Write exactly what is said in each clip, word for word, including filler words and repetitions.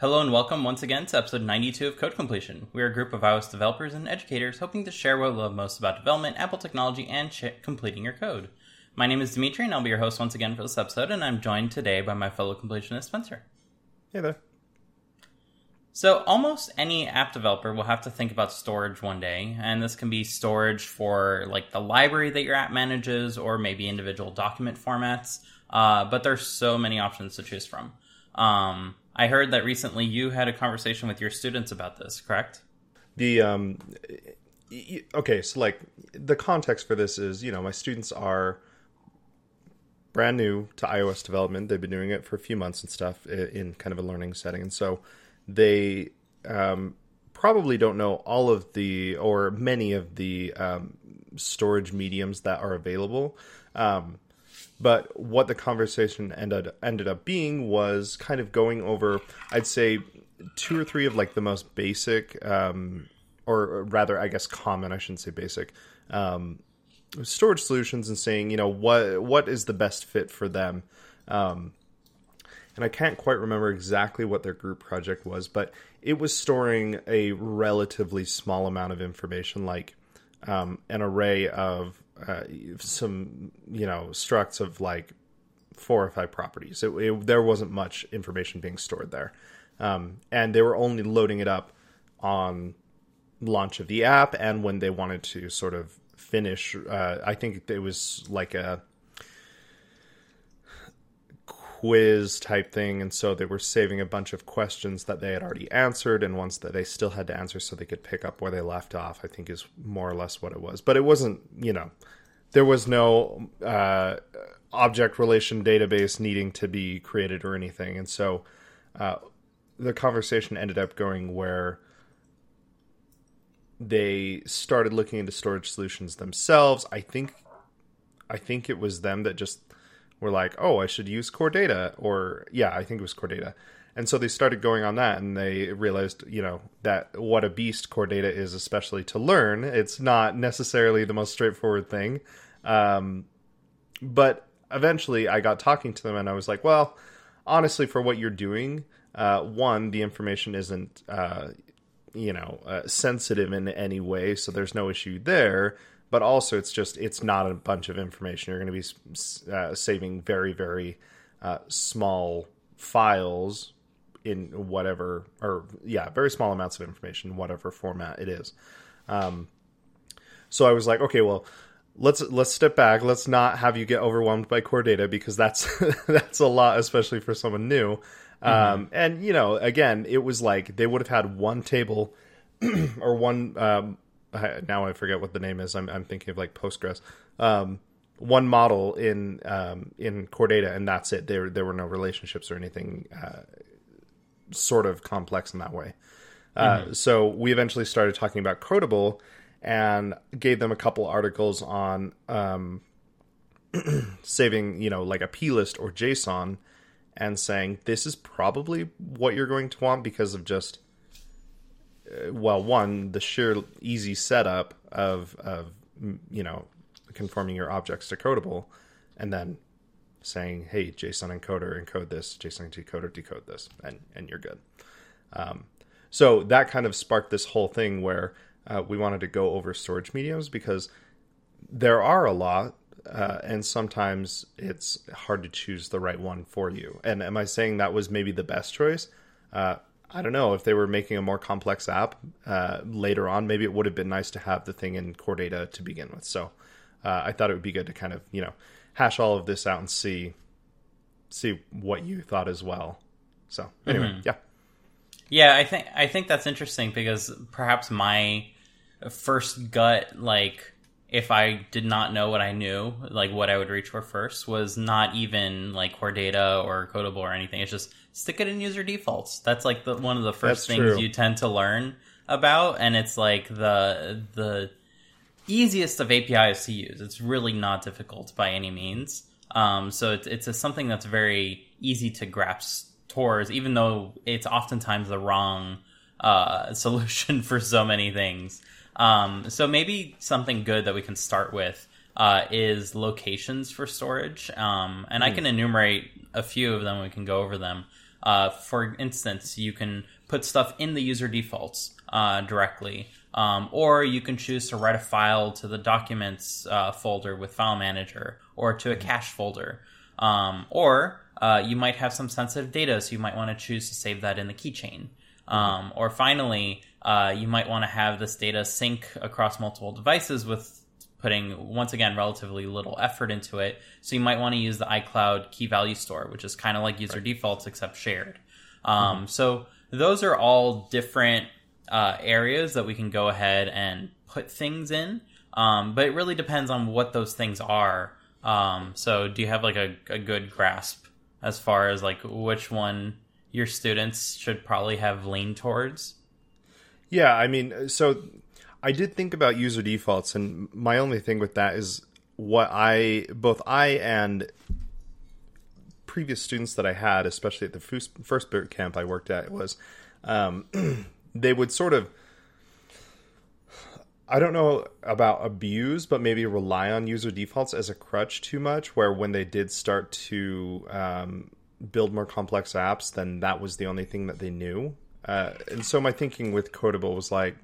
Hello and welcome once again to episode ninety-two of Code Completion. We are a group of iOS developers and educators hoping to share what we love most about development, Apple technology, and completing your code. My name is Dimitri and I'll be your host once again for this episode, and I'm joined today by my fellow completionist, Spencer. Hey there. So almost any app developer will have to think about storage one day, and this can be storage for like the library that your app manages or maybe individual document formats, uh, but there's so many options to choose from. Um... I heard that recently you had a conversation with your students about this, correct? The um, okay, so like the context for this is, you know, my students are brand new to iOS development. They've been doing it for a few months and stuff in kind of a learning setting. And so they um, probably don't know all of the or many of the um, storage mediums that are available. Um But what the conversation ended ended up being was kind of going over, I'd say, two or three of like the most basic, um, or rather, I guess, common. I shouldn't say basic, um, storage solutions, and saying, you know, what what is the best fit for them. Um, and I can't quite remember exactly what their group project was, but it was storing a relatively small amount of information, like um, an array of. Uh, some, you know, structs of like four or five properties. It, it, there wasn't much information being stored there. Um, and they were only loading it up on launch of the app and when they wanted to sort of finish. Uh, I think it was like a quiz type thing. And so they were saving a bunch of questions that they had already answered and ones that they still had to answer so they could pick up where they left off, I think is more or less what it was. But it wasn't, you know, there was no uh, object relation database needing to be created or anything. And so uh, the conversation ended up going where they started looking into storage solutions themselves. I think, I think it was them that just were like, oh, I should use Core Data, or yeah, I think it was Core Data. And so they started going on that, and they realized, you know, that what a beast Core Data is, especially to learn. It's not necessarily the most straightforward thing. Um, but eventually I got talking to them and I was like, well, honestly, for what you're doing, uh, one, the information isn't, uh, you know, uh, sensitive in any way. So there's no issue there. But also, it's just, it's not a bunch of information. You're going to be uh, saving very, very uh, small files in whatever, or yeah, very small amounts of information, whatever format it is. Um, so I was like, okay, well, let's let's step back. Let's not have you get overwhelmed by Core Data, because that's that's a lot, especially for someone new. Mm-hmm. Um, and, you know, again, it was like they would have had one table or one... Um, now I forget what the name is. I'm, I'm thinking of like Postgres. Um, one model in um, in Core Data, and that's it. There there were no relationships or anything uh, sort of complex in that way. Uh, mm-hmm. So we eventually started talking about Codable and gave them a couple articles on um, saving, you know, like a plist or JSON, and saying this is probably what you're going to want because of just. Well, one, the sheer easy setup of, of you know, conforming your objects to Codable, and then saying, hey, JSON encoder, encode this, JSON decoder, decode this, and, and you're good. Um, so that kind of sparked this whole thing where uh, we wanted to go over storage mediums, because there are a lot, uh, and sometimes it's hard to choose the right one for you. And am I saying that was maybe the best choice? Uh I don't know. If they were making a more complex app uh, later on, maybe it would have been nice to have the thing in Core Data to begin with. So uh, I thought it would be good to kind of, you know, hash all of this out and see see what you thought as well. So anyway, mm-hmm. yeah. Yeah, I think I think that's interesting, because perhaps my first gut, like, if I did not know what I knew, like what I would reach for first was not even like Core Data or Codable or anything. It's just stick it in user defaults. That's like the, one of the first That's things true. You tend to learn about. And it's like the, the easiest of A P Is to use. It's really not difficult by any means. Um, so it's, it's a, something that's very easy to grasp towards, even though it's oftentimes the wrong uh, solution for so many things. Um, so maybe something good that we can start with uh, is locations for storage. Um, and mm. I can enumerate a few of them. We can go over them. Uh, for instance, you can put stuff in the user defaults uh, directly, um, or you can choose to write a file to the documents uh, folder with File Manager, or to a cache folder, um, or uh, you might have some sensitive data, so you might want to choose to save that in the keychain. Um, or finally, uh, you might want to have this data sync across multiple devices with putting, once again, relatively little effort into it. So you might want to use the iCloud key value store, which is kind of like user defaults, except shared. Um, mm-hmm. So those are all different uh, areas that we can go ahead and put things in. Um, but it really depends on what those things are. Um, so do you have like a, a good grasp as far as like which one your students should probably have leaned towards? Yeah, I mean, so I did think about user defaults, and my only thing with that is what I, both I and previous students that I had, especially at the first boot camp I worked at, was um, they would sort of, I don't know about abuse, but maybe rely on user defaults as a crutch too much, where when they did start to um, build more complex apps, then that was the only thing that they knew. Uh, and so my thinking with Codable was like,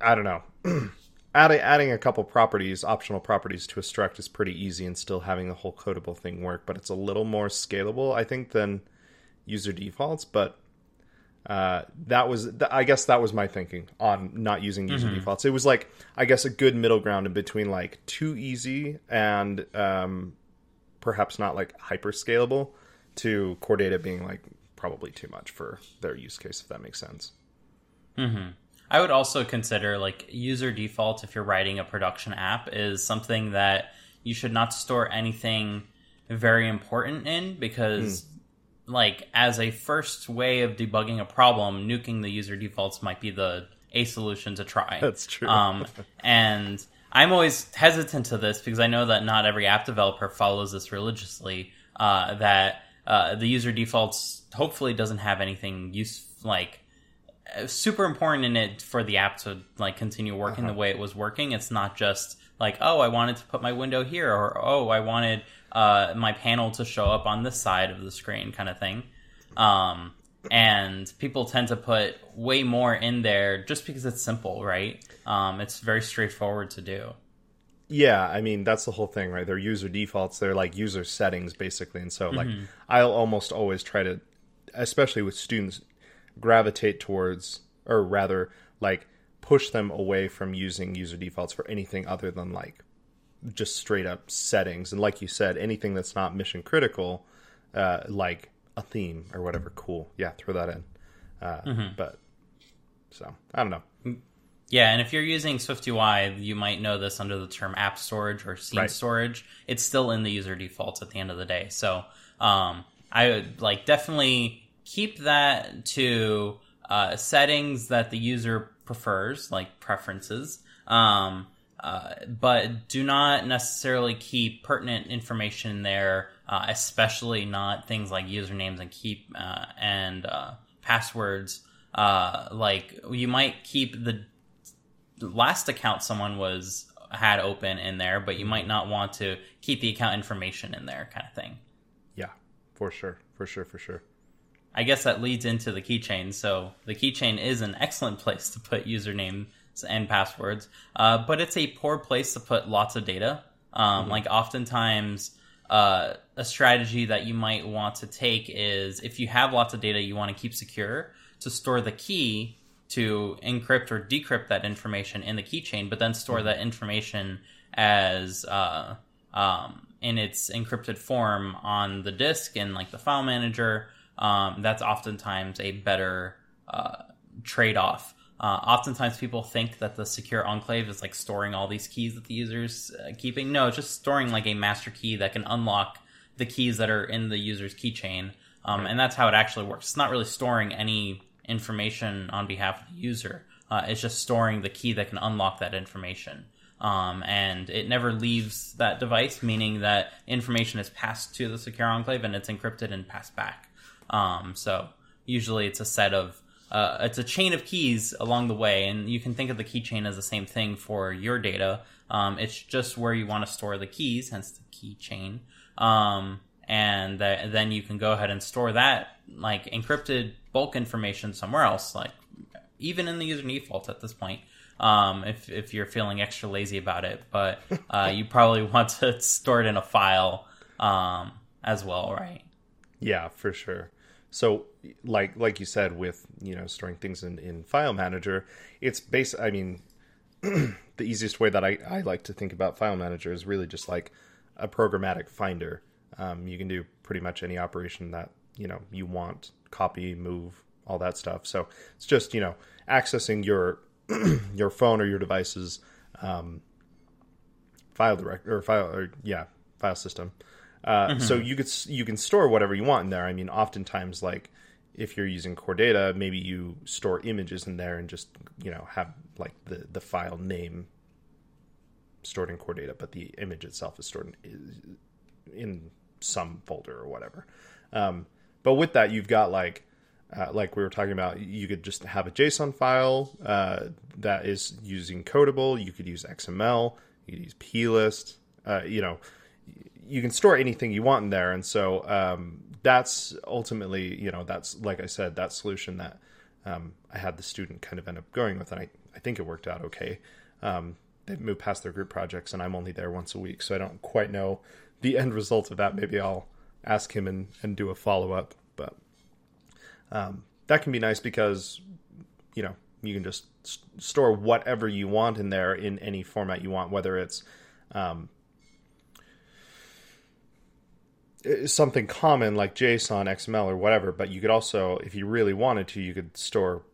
I don't know, adding, adding a couple properties, optional properties to a struct is pretty easy and still having the whole Codable thing work, but it's a little more scalable, I think, than user defaults. But uh, that was, th- I guess that was my thinking on not using user mm-hmm. defaults. It was like, I guess, a good middle ground in between like too easy and, um, perhaps not like hyper scalable, to Core Data being like probably too much for their use case, if that makes sense. Mm-hmm. I would also consider like user defaults, if you're writing a production app, is something that you should not store anything very important in, because mm. like as a first way of debugging a problem, nuking the user defaults might be the a solution to try. That's true. Um, and I'm always hesitant to this because I know that not every app developer follows this religiously, uh, that uh, the user defaults hopefully doesn't have anything use like super important in it for the app to like continue working uh-huh. the way it was working. It's not just like, oh, I wanted to put my window here, or oh, I wanted uh, my panel to show up on this side of the screen kind of thing. Um, and people tend to put way more in there just because it's simple, right? Um, it's very straightforward to do. Yeah, I mean, that's the whole thing, right? They're user defaults. They're like user settings, basically. And so mm-hmm. like I'll almost always try to, especially with students, gravitate towards, or rather like push them away from using user defaults for anything other than like just straight up settings. And like you said, anything that's not mission critical, uh, like a theme or whatever. Cool. Yeah. Throw that in. Uh, mm-hmm. But so I don't know. Yeah. And if you're using SwiftUI, you might know this under the term app storage or scene right. storage. It's still in the user defaults at the end of the day. So um, I would like definitely keep that to uh, settings that the user prefers, like preferences. Um, uh, but do not necessarily keep pertinent information there, uh, especially not things like usernames and keep uh, and uh, passwords. Uh, like you might keep the last account someone was had open in there, but you might not want to keep the account information in there, kind of thing. Yeah, for sure, for sure, for sure. I guess that leads into the keychain. So the keychain is an excellent place to put usernames and passwords, uh, but it's a poor place to put lots of data. Um, mm-hmm. Like oftentimes uh, a strategy that you might want to take is if you have lots of data you want to keep secure, to store the key to encrypt or decrypt that information in the keychain, but then store mm-hmm. that information as uh, um, in its encrypted form on the disk in like the file manager. Um, that's oftentimes a better uh, trade-off. Uh, oftentimes people think that the secure enclave is like storing all these keys that the user's uh, keeping. No, it's just storing like a master key that can unlock the keys that are in the user's keychain. Um, and that's how it actually works. It's not really storing any information on behalf of the user. Uh, it's just storing the key that can unlock that information. Um, and it never leaves that device, meaning that information is passed to the secure enclave and it's encrypted and passed back. Um, so usually it's a set of, uh, it's a chain of keys along the way, and you can think of the keychain as the same thing for your data. Um, it's just where you want to store the keys, hence the keychain. Um, and th- then you can go ahead and store that like encrypted bulk information somewhere else, like even in the user defaults at this point, um, if if you're feeling extra lazy about it. But uh, you probably want to store it in a file um, as well, right? Yeah, for sure. So like like you said, with, you know, storing things in, in File Manager, it's base. I mean, the easiest way that I, I like to think about File Manager is really just like a programmatic Finder. Um, you can do pretty much any operation that, you know, you want, copy, move, all that stuff. So it's just, you know, accessing your your phone or your device's um, file direct or file or yeah file system. Uh, mm-hmm. So you could you can store whatever you want in there. I mean, oftentimes, like if you're using Core Data, maybe you store images in there and just, you know, have like the, the file name stored in Core Data, but the image itself is stored in, in some folder or whatever. Um, but with that, you've got like uh, like we were talking about, you could just have a JSON file uh, that is using Codable. You could use X M L. You could use plist. Uh, you know. You can store anything you want in there. And so um, that's ultimately, you know, that's, like I said, that solution that um, I had the student kind of end up going with. And I, I think it worked out okay. Um, they've moved past their group projects and I'm only there once a week. So I don't quite know the end result of that. Maybe I'll ask him and, and do a follow-up. But um, that can be nice because, you know, you can just st- store whatever you want in there in any format you want, whether it's, um, something common like JSON, X M L, or whatever. But you could also, if you really wanted to, you could store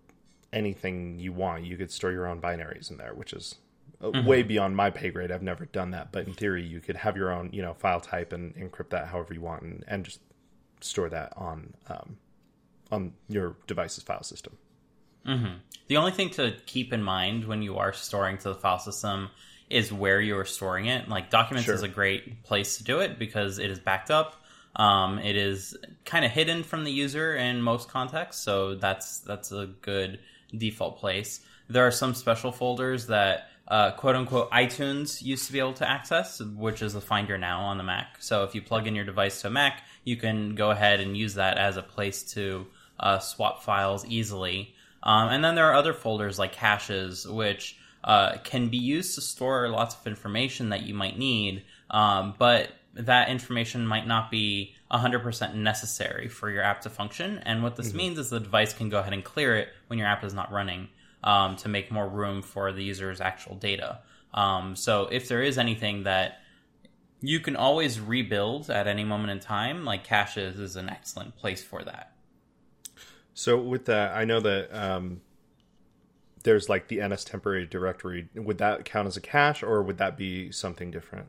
anything you want. You could store your own binaries in there, which is mm-hmm. way beyond my pay grade. I've never done that, but in theory, you could have your own, you know, file type and encrypt that however you want, and, and just store that on um, on your device's file system. Mm-hmm. The only thing to keep in mind when you are storing to the file system is where you are storing it. Like documents sure. is a great place to do it because it is backed up. Um, it is kind of hidden from the user in most contexts, so that's that's a good default place. There are some special folders that uh, quote-unquote iTunes used to be able to access, which is the Finder now on the Mac. So if you plug in your device to a Mac, you can go ahead and use that as a place to uh, swap files easily. Um, and then there are other folders like caches, which uh, can be used to store lots of information that you might need, um, but that information might not be one hundred percent necessary for your app to function. And what this mm-hmm. means is the device can go ahead and clear it when your app is not running um, to make more room for the user's actual data. Um, so if there is anything that you can always rebuild at any moment in time, like caches is an excellent place for that. So with that, I know that um, there's like the NSTemporaryDirectory. Would that count as a cache or would that be something different?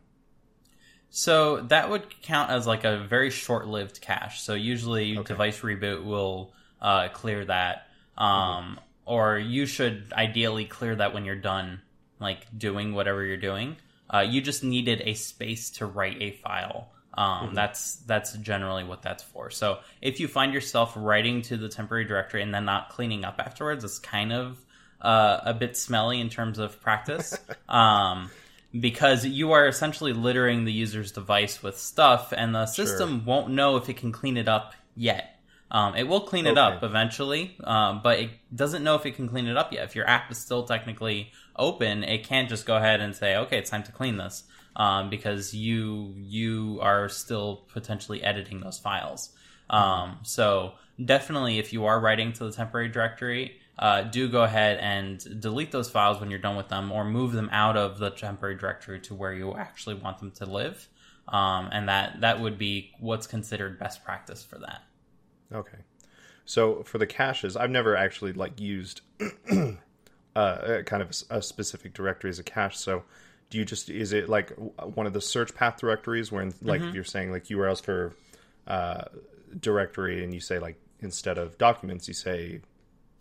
So that would count as like a very short-lived cache. So usually okay. device reboot will uh, clear that. Um, mm-hmm. Or you should ideally clear that when you're done, like doing whatever you're doing. Uh, you just needed a space to write a file. Um, mm-hmm. That's that's generally what that's for. So if you find yourself writing to the temporary directory and then not cleaning up afterwards, it's kind of uh, a bit smelly in terms of practice. um Because you are essentially littering the user's device with stuff, and the system sure. won't know if it can clean it up yet. Um, it will clean okay. it up eventually, um, but it doesn't know if it can clean it up yet. If your app is still technically open, it can't just go ahead and say, okay, it's time to clean this, um, because you you are still potentially editing those files. Um, so definitely, if you are writing to the temporary directory, Uh, do go ahead and delete those files when you're done with them, or move them out of the temporary directory to where you actually want them to live. Um, and that, that would be what's considered best practice for that. Okay. So for the caches, I've never actually like used uh, kind of a specific directory as a cache. So do you just, is it like one of the search path directories where like mm-hmm. you're saying like U R Ls for uh, directory and you say like instead of documents, you say...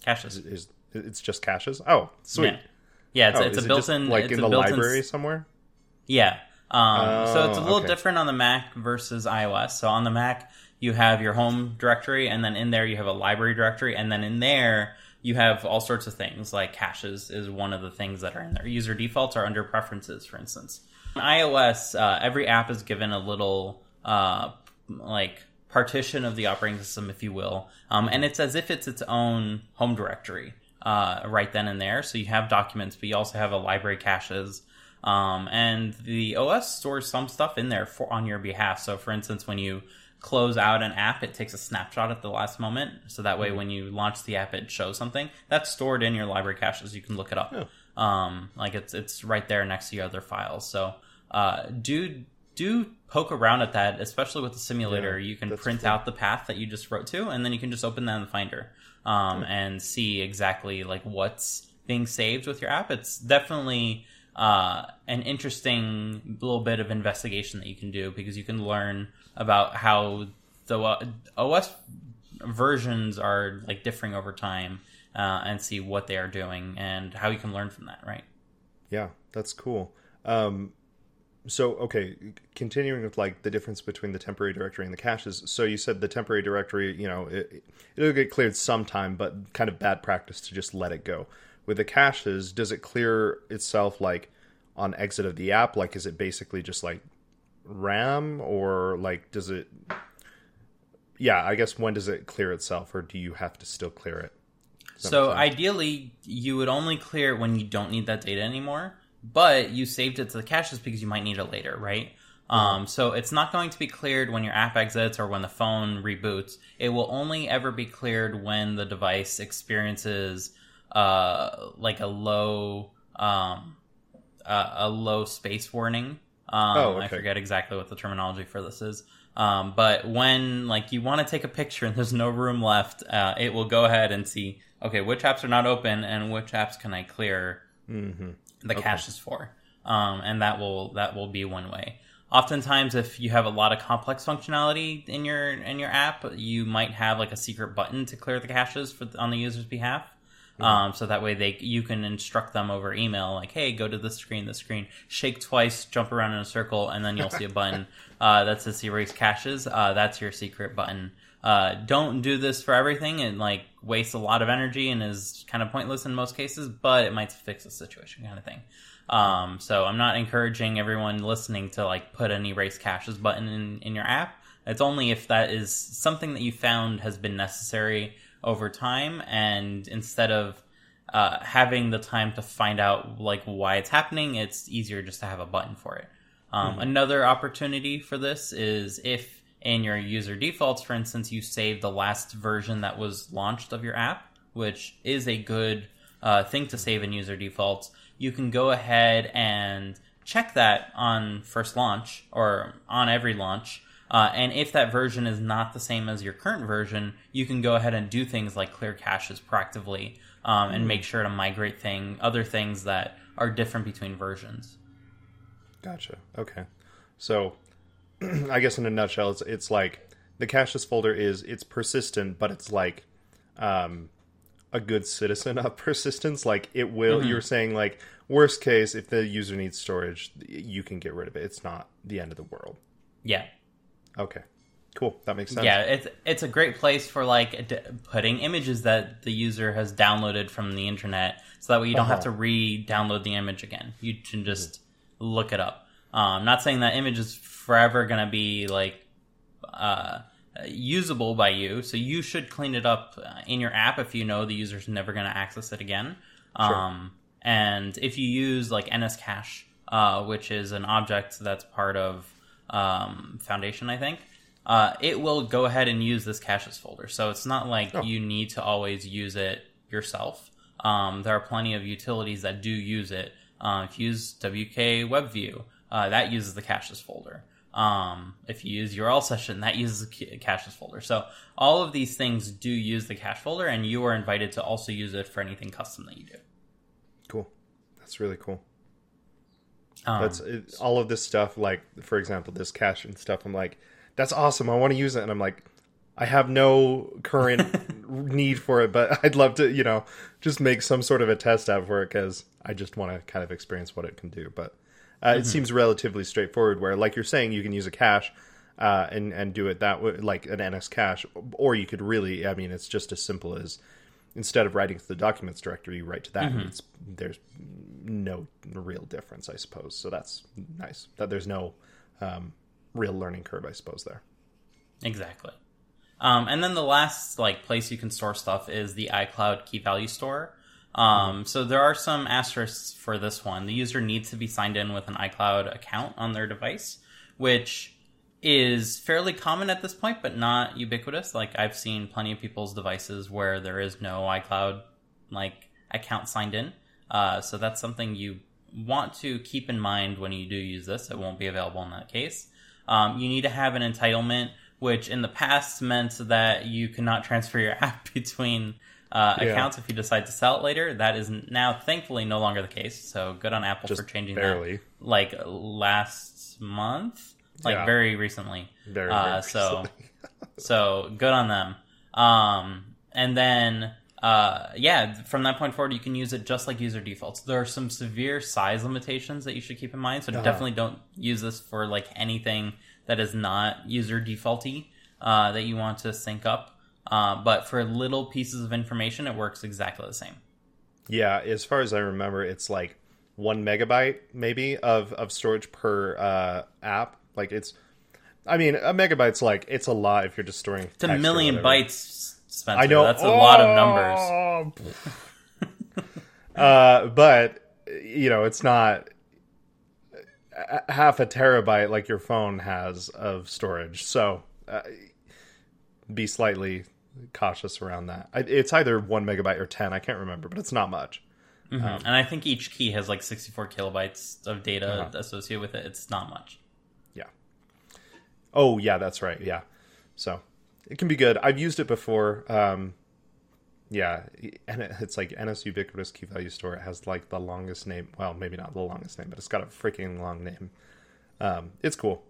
Caches. Is, is, it's just caches? Oh, sweet. Yeah, yeah, it's, oh, it's a built-in... Like it's in the library in... somewhere? Yeah. Um, oh, so it's a little okay. different on the Mac versus iOS. So on the Mac, you have your home directory, and then in there you have a library directory, and then in there you have all sorts of things, like caches is one of the things that are in there. User defaults are under preferences, for instance. On iOS, uh, every app is given a little uh, like partition of the operating system, if you will. Um, and it's as if it's its own home directory uh, right then and there. So you have documents, but you also have a library caches. Um, and the O S stores some stuff in there for, on your behalf. So for instance, when you close out an app, it takes a snapshot at the last moment. So that way, mm-hmm. when you launch the app, it shows something that's stored in your library caches. You can look it up. Yeah. Um, like it's, it's right there next to your other files. So, uh, do, do poke around at that, especially with the simulator. Yeah, you can print cool. out the path that you just wrote to, and then you can just open that in the Finder, um, yeah. and see exactly like what's being saved with your app. It's definitely, uh, an interesting little bit of investigation that you can do, because you can learn about how the O S versions are like differing over time. Uh, and see what they are doing and how you can learn from that, right? Yeah, that's cool. Um, so, okay, continuing with like the difference between the temporary directory and the caches. So you said the temporary directory, you know, it, it'll get cleared sometime, but kind of bad practice to just let it go. With the caches, does it clear itself like on exit of the app? Like, is it basically just like RAM, or like does it... Yeah, I guess when does it clear itself, or do you have to still clear it? So ideally, you would only clear it when you don't need that data anymore, but you saved it to the caches because you might need it later, right? Mm-hmm. Um, so it's not going to be cleared when your app exits or when the phone reboots. It will only ever be cleared when the device experiences uh, like a low um, uh, a low space warning. Um, oh, okay. I forget exactly what the terminology for this is. Um, but when like you want to take a picture and there's no room left, uh, it will go ahead and see, okay, which apps are not open and which apps can I clear mm-hmm. the okay. caches for. Um, and that will, that will be one way. Oftentimes, if you have a lot of complex functionality in your, in your app, you might have like a secret button to clear the caches for, on the user's behalf. Mm-hmm. Um, so that way they, you can instruct them over email, like, hey, go to this screen, this screen, shake twice, jump around in a circle, and then you'll see a button, uh, that says erase caches. Uh, that's your secret button. Uh, don't do this for everything, and like waste a lot of energy and is kind of pointless in most cases, but it might fix the situation kind of thing. Um, so I'm not encouraging everyone listening to like put an erase caches button in, in your app. It's only if that is something that you found has been necessary over time, and instead of uh, having the time to find out like why it's happening, it's easier just to have a button for it. Um, mm-hmm. Another opportunity for this is if in your user defaults, for instance, you save the last version that was launched of your app, which is a good uh, thing to save in user defaults. You can go ahead and check that on first launch or on every launch. Uh, and if that version is not the same as your current version, you can go ahead and do things like clear caches proactively um, and make sure to migrate thing other things that are different between versions. Gotcha. Okay. So... I guess in a nutshell, it's, it's like the caches folder is, it's persistent, but it's like um, a good citizen of persistence. Like it will, mm-hmm. you're saying like worst case, if the user needs storage, you can get rid of it. It's not the end of the world. Yeah. Okay, cool. That makes sense. Yeah, it's it's a great place for like d- putting images that the user has downloaded from the internet. So that way you don't uh-huh. have to re-download the image again. You can just mm-hmm. look it up. Um, not saying that image is forever going to be like uh, usable by you, so you should clean it up in your app if you know the user's never going to access it again. Sure. Um, and if you use like NSCache, uh, which is an object that's part of um, Foundation, I think, uh, it will go ahead and use this caches folder. So it's not like oh. you need to always use it yourself. Um, there are plenty of utilities that do use it. Uh, if you use W K WebView, Uh, that uses the caches folder. Um, if you use U R L session, that uses the caches folder. So all of these things do use the cache folder, and you are invited to also use it for anything custom that you do. Cool. That's really cool. Um, that's it, all of this stuff, like, for example, this cache and stuff, I'm like, that's awesome. I want to use it. And I'm like, I have no current need for it, but I'd love to, you know, just make some sort of a test app for it because I just want to kind of experience what it can do. But Uh, mm-hmm. it seems relatively straightforward where, like you're saying, you can use a cache uh, and, and do it that way, like an NSCache. Or you could really, I mean, it's just as simple as instead of writing to the documents directory, you write to that. Mm-hmm. And it's, there's no real difference, I suppose. So that's nice that there's no um, real learning curve, I suppose, there. Exactly. Um, and then the last like place you can store stuff is the iCloud key value store. Um, so there are some asterisks for this one. The user needs to be signed in with an iCloud account on their device, which is fairly common at this point, but not ubiquitous. Like I've seen plenty of people's devices where there is no iCloud like account signed in. Uh, so that's something you want to keep in mind when you do use this. It won't be available in that case. Um, you need to have an entitlement, which in the past meant that you could not transfer your app between uh, yeah. accounts if you decide to sell it later. That is now thankfully no longer the case. So good on Apple Just for changing barely. that. Like last month, like yeah. very recently. Very, very uh, so, recently. So good on them. Um, and then. Uh, yeah, from that point forward, you can use it just like user defaults. There are some severe size limitations that you should keep in mind, so uh-huh. definitely don't use this for like anything that is not user defaulty uh, that you want to sync up. Uh, but for little pieces of information, it works exactly the same. Yeah, as far as I remember, it's like one megabyte maybe of of storage per uh, app. Like it's, I mean, a megabyte's like it's a lot if you're just storing. It's a million bytes. Spencer. I know that's a oh, lot of numbers. uh, but you know, it's not half a terabyte like your phone has of storage. So uh, be slightly cautious around that. It's either one megabyte or ten. I can't remember, but it's not much. Mm-hmm. Um, and I think each key has like sixty-four kilobytes of data uh-huh. associated with it. It's not much. Yeah. Oh yeah, that's right. Yeah. So. It can be good. I've used it before. Um, yeah, and it's like N S Ubiquitous Key Value Store. It has like the longest name. Well, maybe not the longest name, but it's got a freaking long name. Um, it's cool.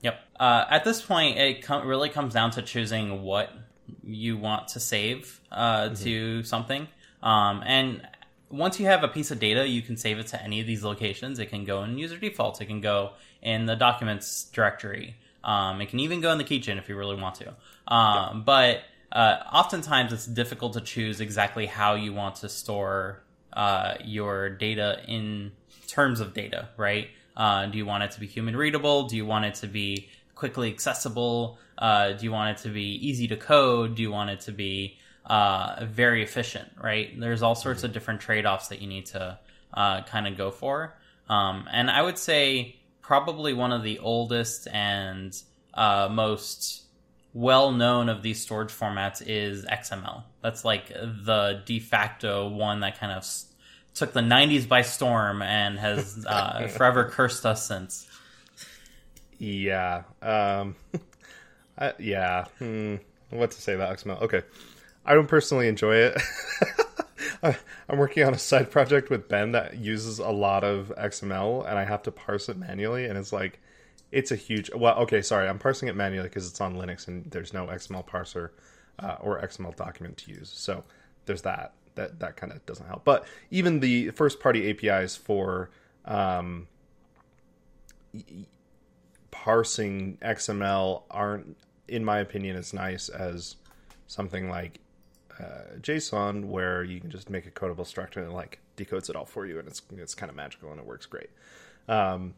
Yep. Uh, at this point, it com- really comes down to choosing what you want to save uh, mm-hmm. to something. Um, and once you have a piece of data, you can save it to any of these locations. It can go in user defaults. It can go in the documents directory. Um, it can even go in the keychain if you really want to. Um, yeah. But uh, oftentimes it's difficult to choose exactly how you want to store uh, your data in terms of data, right? Uh, do you want it to be human readable? Do you want it to be quickly accessible? Uh, do you want it to be easy to code? Do you want it to be uh, very efficient, right? There's all sorts mm-hmm. of different trade-offs that you need to uh, kind of go for. Um, and I would say... probably one of the oldest and uh, most well-known of these storage formats is X M L. That's like the de facto one that kind of took the nineties by storm and has uh, forever cursed us since. Yeah. Um, I, yeah. Hmm. What to say about X M L? Okay. I don't personally enjoy it. I'm working on a side project with Ben that uses a lot of X M L, and I have to parse it manually, and it's like, it's a huge... Well, okay, sorry, I'm parsing it manually because it's on Linux, and there's no X M L parser uh, or X M L document to use, so there's that. That that kind of doesn't help. But even the first-party A P Is for um, parsing X M L aren't, in my opinion, as nice as something like Uh, JSON, where you can just make a codable structure and like decodes it all for you, and it's it's kind of magical and it works great. Um,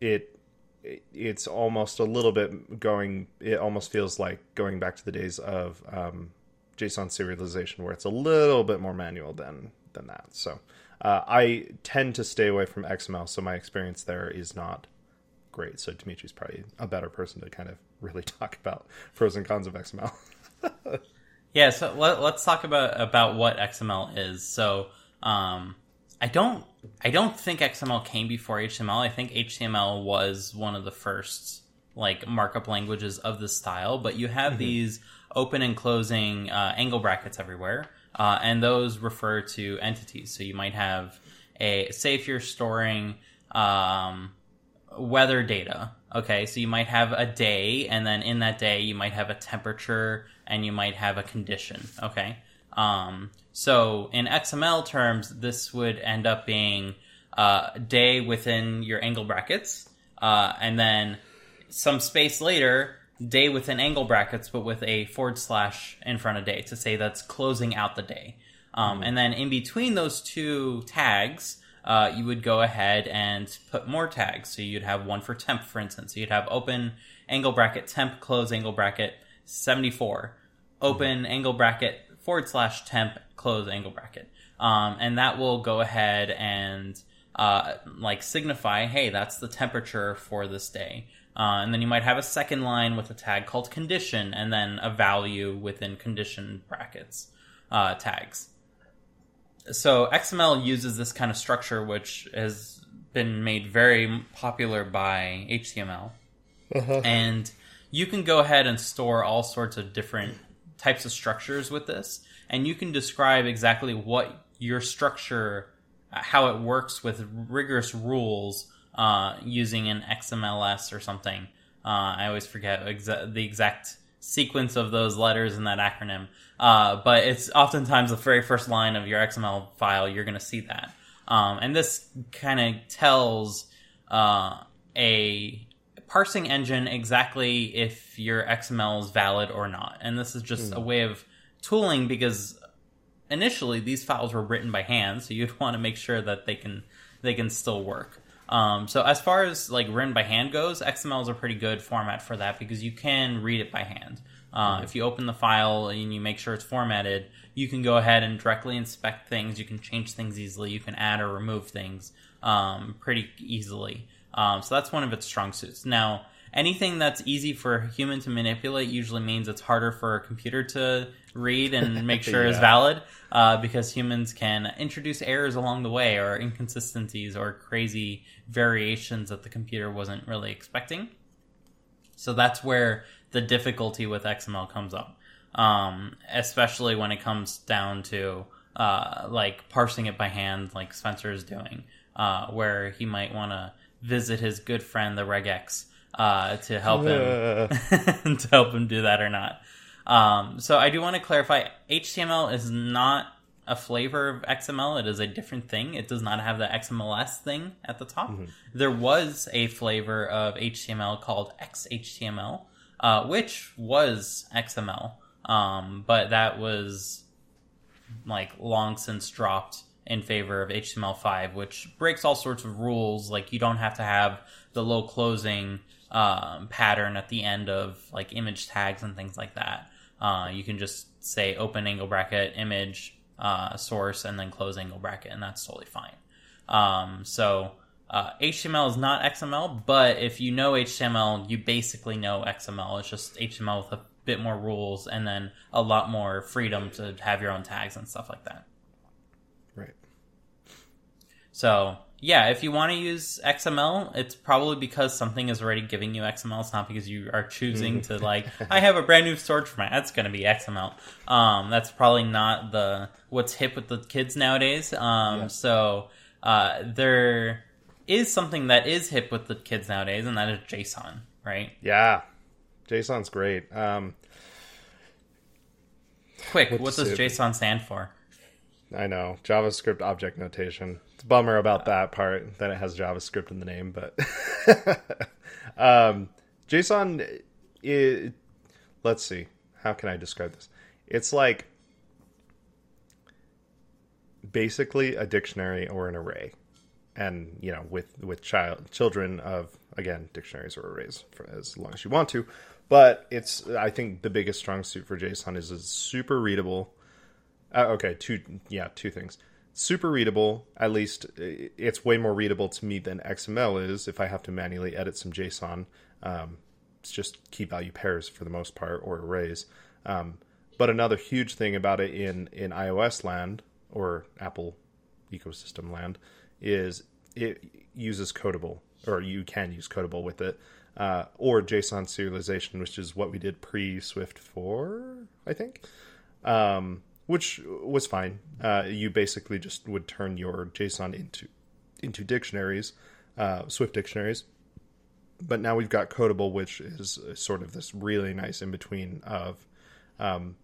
it, it it's almost a little bit going. It almost feels like going back to the days of um, JSON serialization, where it's a little bit more manual than than that. So uh, I tend to stay away from X M L, so my experience there is not great. So Dimitri's probably a better person to kind of really talk about pros and cons of X M L. Yeah, so let, let's talk about, about what X M L is. So, um, I don't I don't think X M L came before H T M L. I think H T M L was one of the first like markup languages of the style. But you have mm-hmm. these open and closing uh, angle brackets everywhere, uh, and those refer to entities. So you might have a say if you're storing um, weather data. Okay, so you might have a day, and then in that day you might have a temperature, and you might have a condition, okay? Um, so in X M L terms, this would end up being uh, day within your angle brackets, uh, and then some space later, day within angle brackets, but with a forward slash in front of day to say that's closing out the day. Um, mm-hmm. And then in between those two tags, uh, you would go ahead and put more tags. So you'd have one for temp, for instance. So you'd have open angle bracket temp, close angle bracket, seventy-four, open angle bracket, forward slash temp, close angle bracket. Um, and that will go ahead and uh, like signify, hey, that's the temperature for this day. Uh, and then you might have a second line with a tag called condition, and then a value within condition brackets, uh, tags. So X M L uses this kind of structure, which has been made very popular by H T M L. Uh-huh. And you can go ahead and store all sorts of different types of structures with this. And you can describe exactly what your structure, how it works with rigorous rules, Uh, using an X M L S or something. Uh, I always forget exa- the exact sequence of those letters in that acronym. Uh, but it's oftentimes the very first line of your X M L file, you're going to see that. Um, and this kind of tells uh, a parsing engine exactly if your X M L is valid or not. And this is just mm. a way of tooling, because initially these files were written by hand, so you'd want to make sure that they can they can still work. Um, so as far as like written by hand goes, X M L is a pretty good format for that, because you can read it by hand. Uh, mm-hmm. If you open the file and you make sure it's formatted, you can go ahead and directly inspect things. You can change things easily. You can add or remove things um, pretty easily. Um, so that's one of its strong suits. Now, anything that's easy for a human to manipulate usually means it's harder for a computer to read and make sure yeah. is valid, uh, because humans can introduce errors along the way, or inconsistencies, or crazy variations that the computer wasn't really expecting. So that's where the difficulty with X M L comes up, um, especially when it comes down to uh, like parsing it by hand, like Spencer is doing, uh, where he might want to visit his good friend the regex uh, to help yeah. him to help him do that or not. Um, so I do want to clarify, H T M L is not a flavor of X M L. It is a different thing. It does not have the X M L S thing at the top. Mm-hmm. There was a flavor of H T M L called X H T M L, uh, which was X M L. Um, but that was like long since dropped in favor of H T M L five, which breaks all sorts of rules. Like you don't have to have the low closing, um, pattern at the end of like image tags and things like that. Uh, you can just say open angle bracket, image, uh, source, and then close angle bracket, and that's totally fine. Um, so uh, H T M L is not X M L, but if you know H T M L, you basically know X M L. It's just H T M L with a bit more rules and then a lot more freedom to have your own tags and stuff like that. Right. So yeah, if you want to use X M L, it's probably because something is already giving you X M L. It's not because you are choosing to, like, I have a brand new storage format, that's going to be X M L. Um, that's probably not the what's hip with the kids nowadays. Um, yeah. So uh, there is something that is hip with the kids nowadays, and that is JSON, right? Yeah, JSON's great. Um, Quick, what, what does it? JSON stand for? I know, JavaScript Object Notation. It's a bummer about that part, that it has JavaScript in the name, but um, JSON, it, let's see, how can I describe this? It's like basically a dictionary or an array. And, you know, with, with child children of, again, dictionaries or arrays for as long as you want to. But it's, I think the biggest strong suit for JSON is it's super readable. Uh, okay, two, yeah, two things. Super readable, at least it's way more readable to me than X M L is if I have to manually edit some JSON. Um, it's just key value pairs for the most part, or arrays. Um, but another huge thing about it in, in iOS land, or Apple ecosystem land, is it uses Codable, or you can use Codable with it, uh, or JSON serialization, which is what we did pre-Swift four, I think. Um Which was fine. Uh, you basically just would turn your JSON into into dictionaries, uh, Swift dictionaries. But now we've got Codable, which is sort of this really nice in between of um,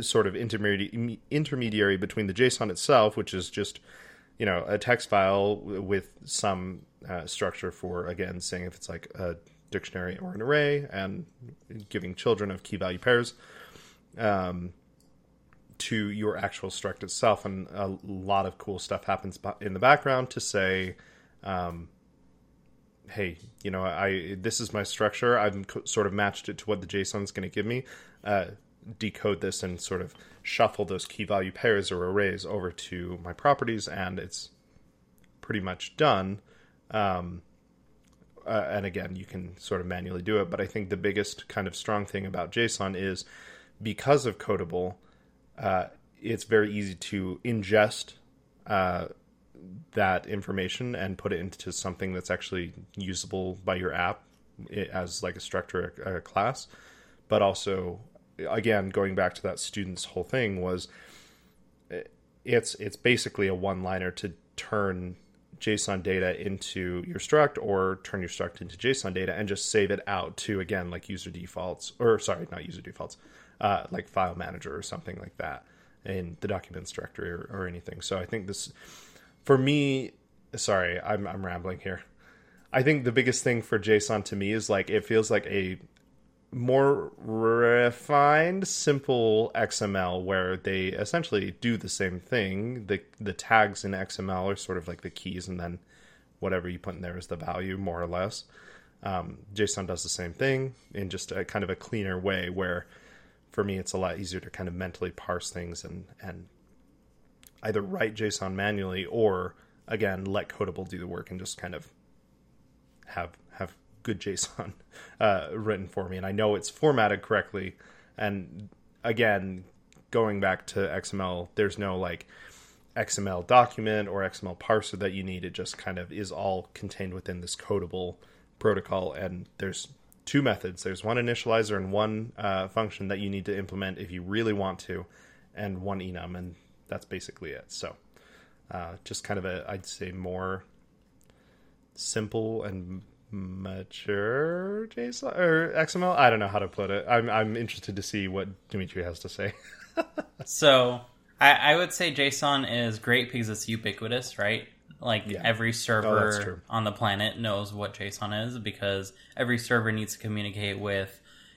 sort of intermediary intermediary between the JSON itself, which is just, you know, a text file with some uh, structure for, again, saying if it's like a dictionary or an array, and giving children of key value pairs. Um, to your actual struct itself, and a lot of cool stuff happens in the background to say, um, hey, you know, I this is my structure. I've co- sort of matched it to what the JSON is going to give me. Uh, decode this and sort of shuffle those key value pairs or arrays over to my properties, and it's pretty much done. Um, uh, and again, you can sort of manually do it. But I think the biggest kind of strong thing about JSON is because of Codable, uh, it's very easy to ingest uh, that information and put it into something that's actually usable by your app as like a structure, a class. But also, again, going back to that student's whole thing, was it's it's basically a one-liner to turn JSON data into your struct or turn your struct into JSON data and just save it out to, again, like user defaults, or sorry, not user defaults, uh, like file manager or something like that in the documents directory or, or anything. So I think this, for me, sorry, I'm I'm rambling here. I think the biggest thing for JSON to me is like, it feels like a more refined, simple X M L where they essentially do the same thing. The the tags in X M L are sort of like the keys, and then whatever you put in there is the value, more or less. Um, JSON does the same thing in just a kind of a cleaner way where, for me, it's a lot easier to kind of mentally parse things and, and either write JSON manually or, again, let Codable do the work and just kind of have have... good JSON uh, written for me. And I know it's formatted correctly. And again, going back to X M L, there's no like X M L document or X M L parser that you need. It just kind of is all contained within this Codable protocol. And there's two methods. There's one initializer and one uh, function that you need to implement if you really want to, and one enum. And that's basically it. So uh, just kind of a, I'd say more simple and mature JSON or X M L. I don't know how to put it. I'm I'm interested to see what Dimitri has to say. So I, I would say JSON is great because it's ubiquitous, right? Like yeah. every server oh, on the planet knows what JSON is because every server needs to communicate with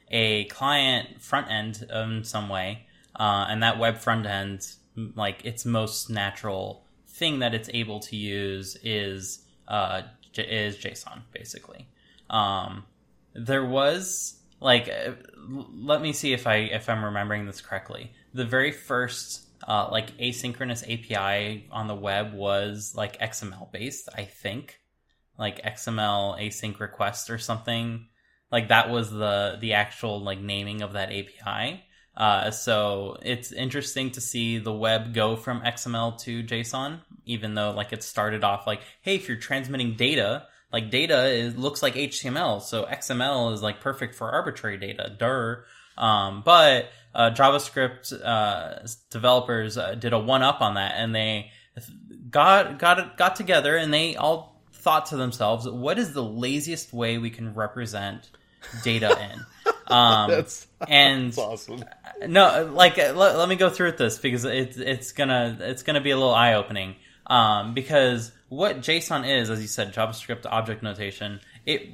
a client front end in some way, uh, and that web front end, like its most natural thing that it's able to use is uh. is JSON, basically. Um, there was, like, let me see if, I, if I'm remembering this correctly. The very first, uh, like, asynchronous A P I on the web was, like, X M L-based, I think. Like, X M L async request or something. Like, that was the, the actual, like, naming of that A P I. Uh, so it's interesting to see the web go from X M L to JSON, even though like it started off like, hey, if you're transmitting data, like data is, looks like H T M L. So X M L is like perfect for arbitrary data. Durr. Um, but, uh, JavaScript, uh, developers uh, did a one up on that, and they got, got, got together and they all thought to themselves, what is the laziest way we can represent data in? Um, that's, and that's awesome. No, like, let, let me go through with this because it's, it's gonna, it's gonna be a little eye opening. Um, because what JSON is, as you said, JavaScript object notation, it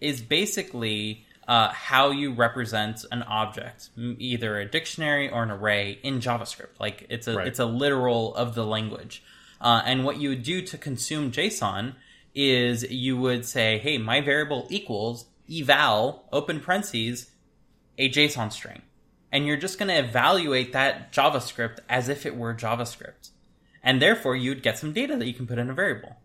is basically, uh, how you represent an object, either a dictionary or an array in JavaScript. Like it's a, right. it's a literal of the language. Uh, and what you would do to consume JSON is you would say, hey, my variable equals eval, open parentheses, a JSON string. And you're just going to evaluate that JavaScript as if it were JavaScript. And therefore, you'd get some data that you can put in a variable.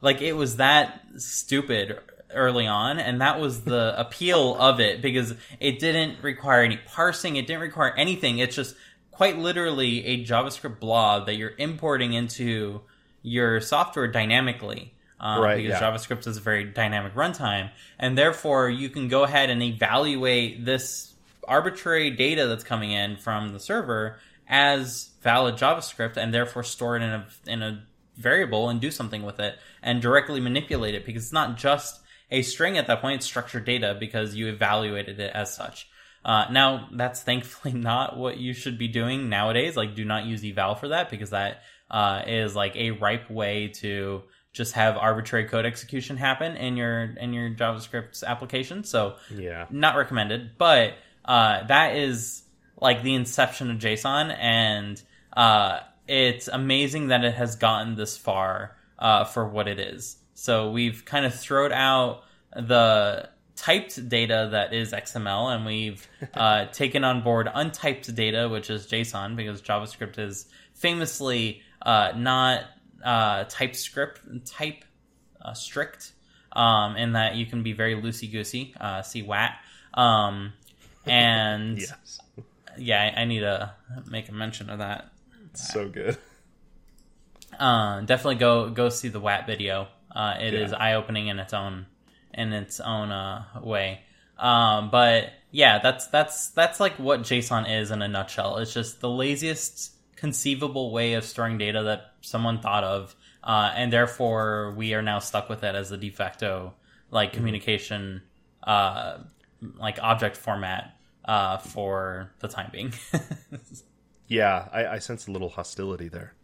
Like, it was that stupid early on, and that was the appeal of it, because it didn't require any parsing, it didn't require anything. It's just quite literally a JavaScript blob that you're importing into your software dynamically. Um, right, because yeah. JavaScript is a very dynamic runtime, and therefore you can go ahead and evaluate this arbitrary data that's coming in from the server as valid JavaScript, and therefore store it in a in a variable and do something with it and directly manipulate it, because it's not just a string at that point; it's structured data because you evaluated it as such. Uh, now, that's thankfully not what you should be doing nowadays. Like, do not use eval for that, because that uh, is like a ripe way to just have arbitrary code execution happen in your in your JavaScript application. So yeah, not recommended. But uh, that is like the inception of JSON, and uh, it's amazing that it has gotten this far uh, for what it is. So we've kind of thrown out the typed data that is X M L, and we've uh, taken on board untyped data, which is JSON, because JavaScript is famously uh, not uh, TypeScript type uh, strict, um, in that you can be very loosey-goosey, uh, see W A T. Um, and yes. yeah, I, I need to make a mention of that. It's so good. Uh, definitely go go see the W A T video. Uh, it yeah. is eye-opening in its own in its own uh, way. Um, but yeah, that's that's that's like what JSON is in a nutshell. It's just the laziest conceivable way of storing data that someone thought of, uh, and therefore we are now stuck with it as the de facto like communication uh, like object format uh, for the time being. yeah, I, I sense a little hostility there.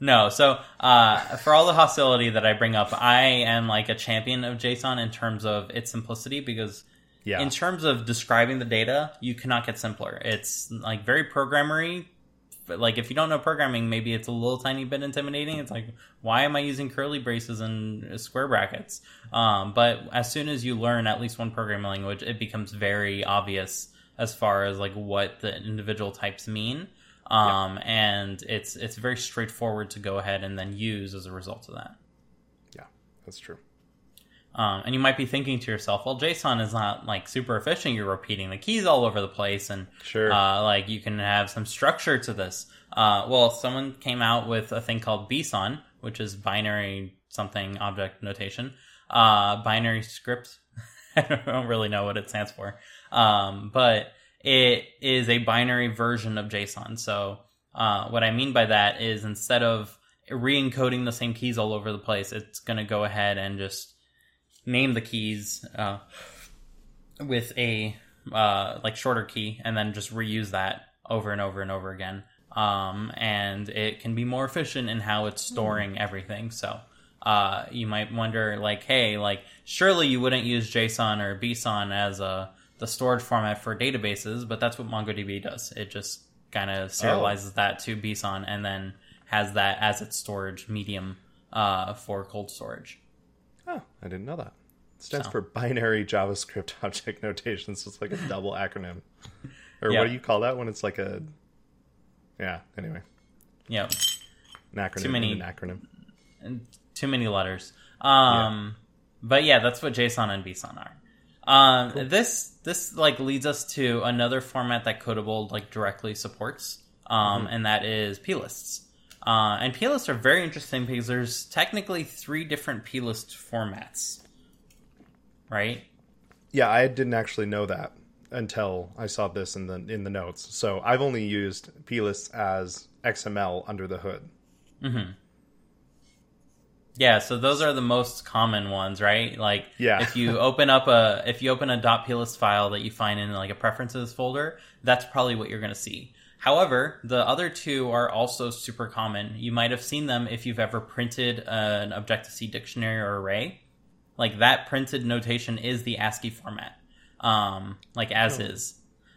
No, so uh, for all the hostility that I bring up, I am like a champion of JSON in terms of its simplicity, because yeah. in terms of describing the data, you cannot get simpler. It's like very programmery. Like if you don't know programming, maybe it's a little tiny bit intimidating. It's like, why am I using curly braces and square brackets? Um, but as soon as you learn at least one programming language, it becomes very obvious as far as like what the individual types mean. Um, yeah. And it's it's very straightforward to go ahead and then use as a result of that. Yeah, that's true. Um, and you might be thinking to yourself, well, JSON is not like super efficient. You're repeating the keys all over the place, and sure, uh, like you can have some structure to this. Uh, well, someone came out with a thing called B S O N, which is binary something object notation, uh, binary script. I don't really know what it stands for, um, but it is a binary version of JSON. So uh, what I mean by that is instead of re-encoding the same keys all over the place, it's going to go ahead and just name the keys uh, with a uh, like shorter key and then just reuse that over and over and over again. Um, and it can be more efficient in how it's storing mm. everything. So uh, you might wonder like, hey, like surely you wouldn't use JSON or B S O N as a the storage format for databases, but that's what MongoDB does. It just kind of serializes oh. that to B S O N and then has that as its storage medium uh, for cold storage. Oh, I didn't know that. It stands so. for binary JavaScript object notation, so it's like a double acronym. Or yep. what do you call that when it's like a... Yeah, anyway. Yep. An acronym. Too many, and an acronym. Too many letters. Um, yeah. But yeah, that's what JSON and B S O N are. Um, cool. This this like leads us to another format that Codable like directly supports, um, mm-hmm. and that is plists. Uh, and plists are very interesting because there's technically three different plist formats, right? Yeah, I didn't actually know that until I saw this in the in the notes. So I've only used plists as X M L under the hood. Mm-hmm. Yeah, so those are the most common ones, right? Like, yeah. if you open up a if you open a .plist file that you find in like a preferences folder, that's probably what you're going to see. However, the other two are also super common. You might have seen them if you've ever printed an Objective-C dictionary or array. Like that printed notation is the ASCII format, um, like as oh. is.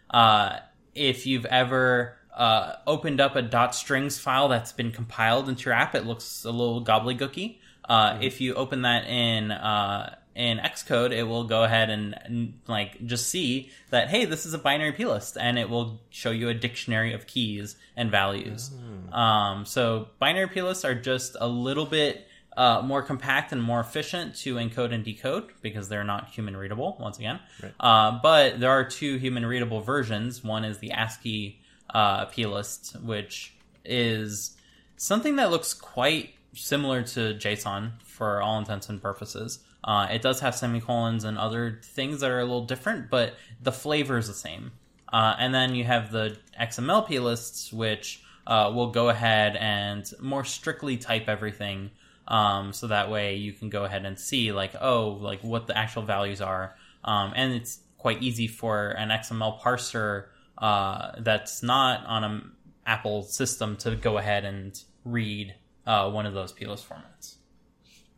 Uh, if you've ever uh, opened up a .strings file that's been compiled into your app, it looks a little gobbledygooky. Uh, mm-hmm. If you open that in uh, in Xcode, it will go ahead and, and like just see that, hey, this is a binary plist, and it will show you a dictionary of keys and values. Mm. Um, so binary plists are just a little bit uh, more compact and more efficient to encode and decode because they're not human readable, once again. Right. Uh, but there are two human readable versions. One is the ASCII uh, plist, which is something that looks quite similar to JSON for all intents and purposes. Uh, it does have semicolons and other things that are a little different, but the flavor is the same. Uh, and then you have the X M L plists, which uh, will go ahead and more strictly type everything. Um, so that way you can go ahead and see like, oh, like what the actual values are. Um, and it's quite easy for an X M L parser uh, that's not on an Apple system to go ahead and read Uh, one of those plist formats.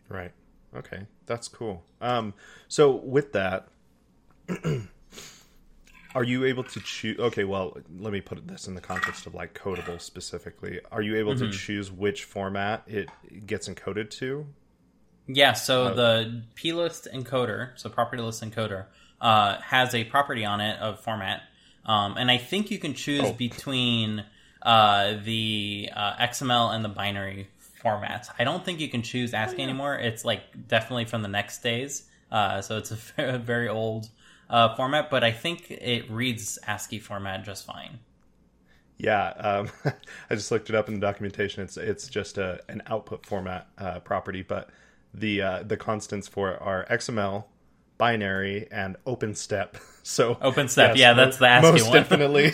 Right. Okay. That's cool. Um, so with that, are you able to choose... Okay, well, let me put this in the context of like Codable specifically. Are you able mm-hmm. to choose which format it gets encoded to? Yeah, so oh. the plist encoder, so property list encoder, uh, has a property on it of format. Um, and I think you can choose oh. between uh, the uh, X M L and the binary formats. I don't think you can choose ASCII oh, yeah. anymore. It's like definitely from the next days. Uh, so it's a very old uh, format, but I think it reads ASCII format just fine. Yeah, um, I just looked it up in the documentation. It's it's just a an output format uh, property, but the uh, the constants for it are X M L, binary, and OpenStep. So OpenStep, yes, yeah, that's the ASCII most one. Definitely,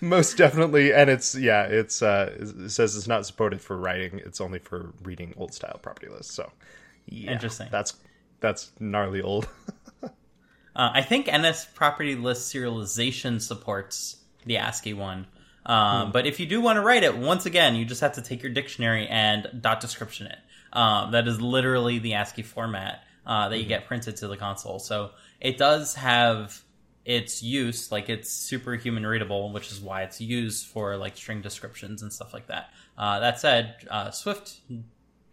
most definitely, and it's yeah, it's uh, it says it's not supported for writing. It's only for reading old style property lists. So yeah, interesting. That's That's gnarly old. uh, I think N S property list serialization supports the ASCII one. Um, hmm. But if you do want to write it, once again, you just have to take your dictionary and dot description it. Um, that is literally the ASCII format uh, that mm-hmm. you get printed to the console. So it does have its use, like it's super human readable, which is why it's used for like string descriptions and stuff like that. Uh, that said, uh, Swift...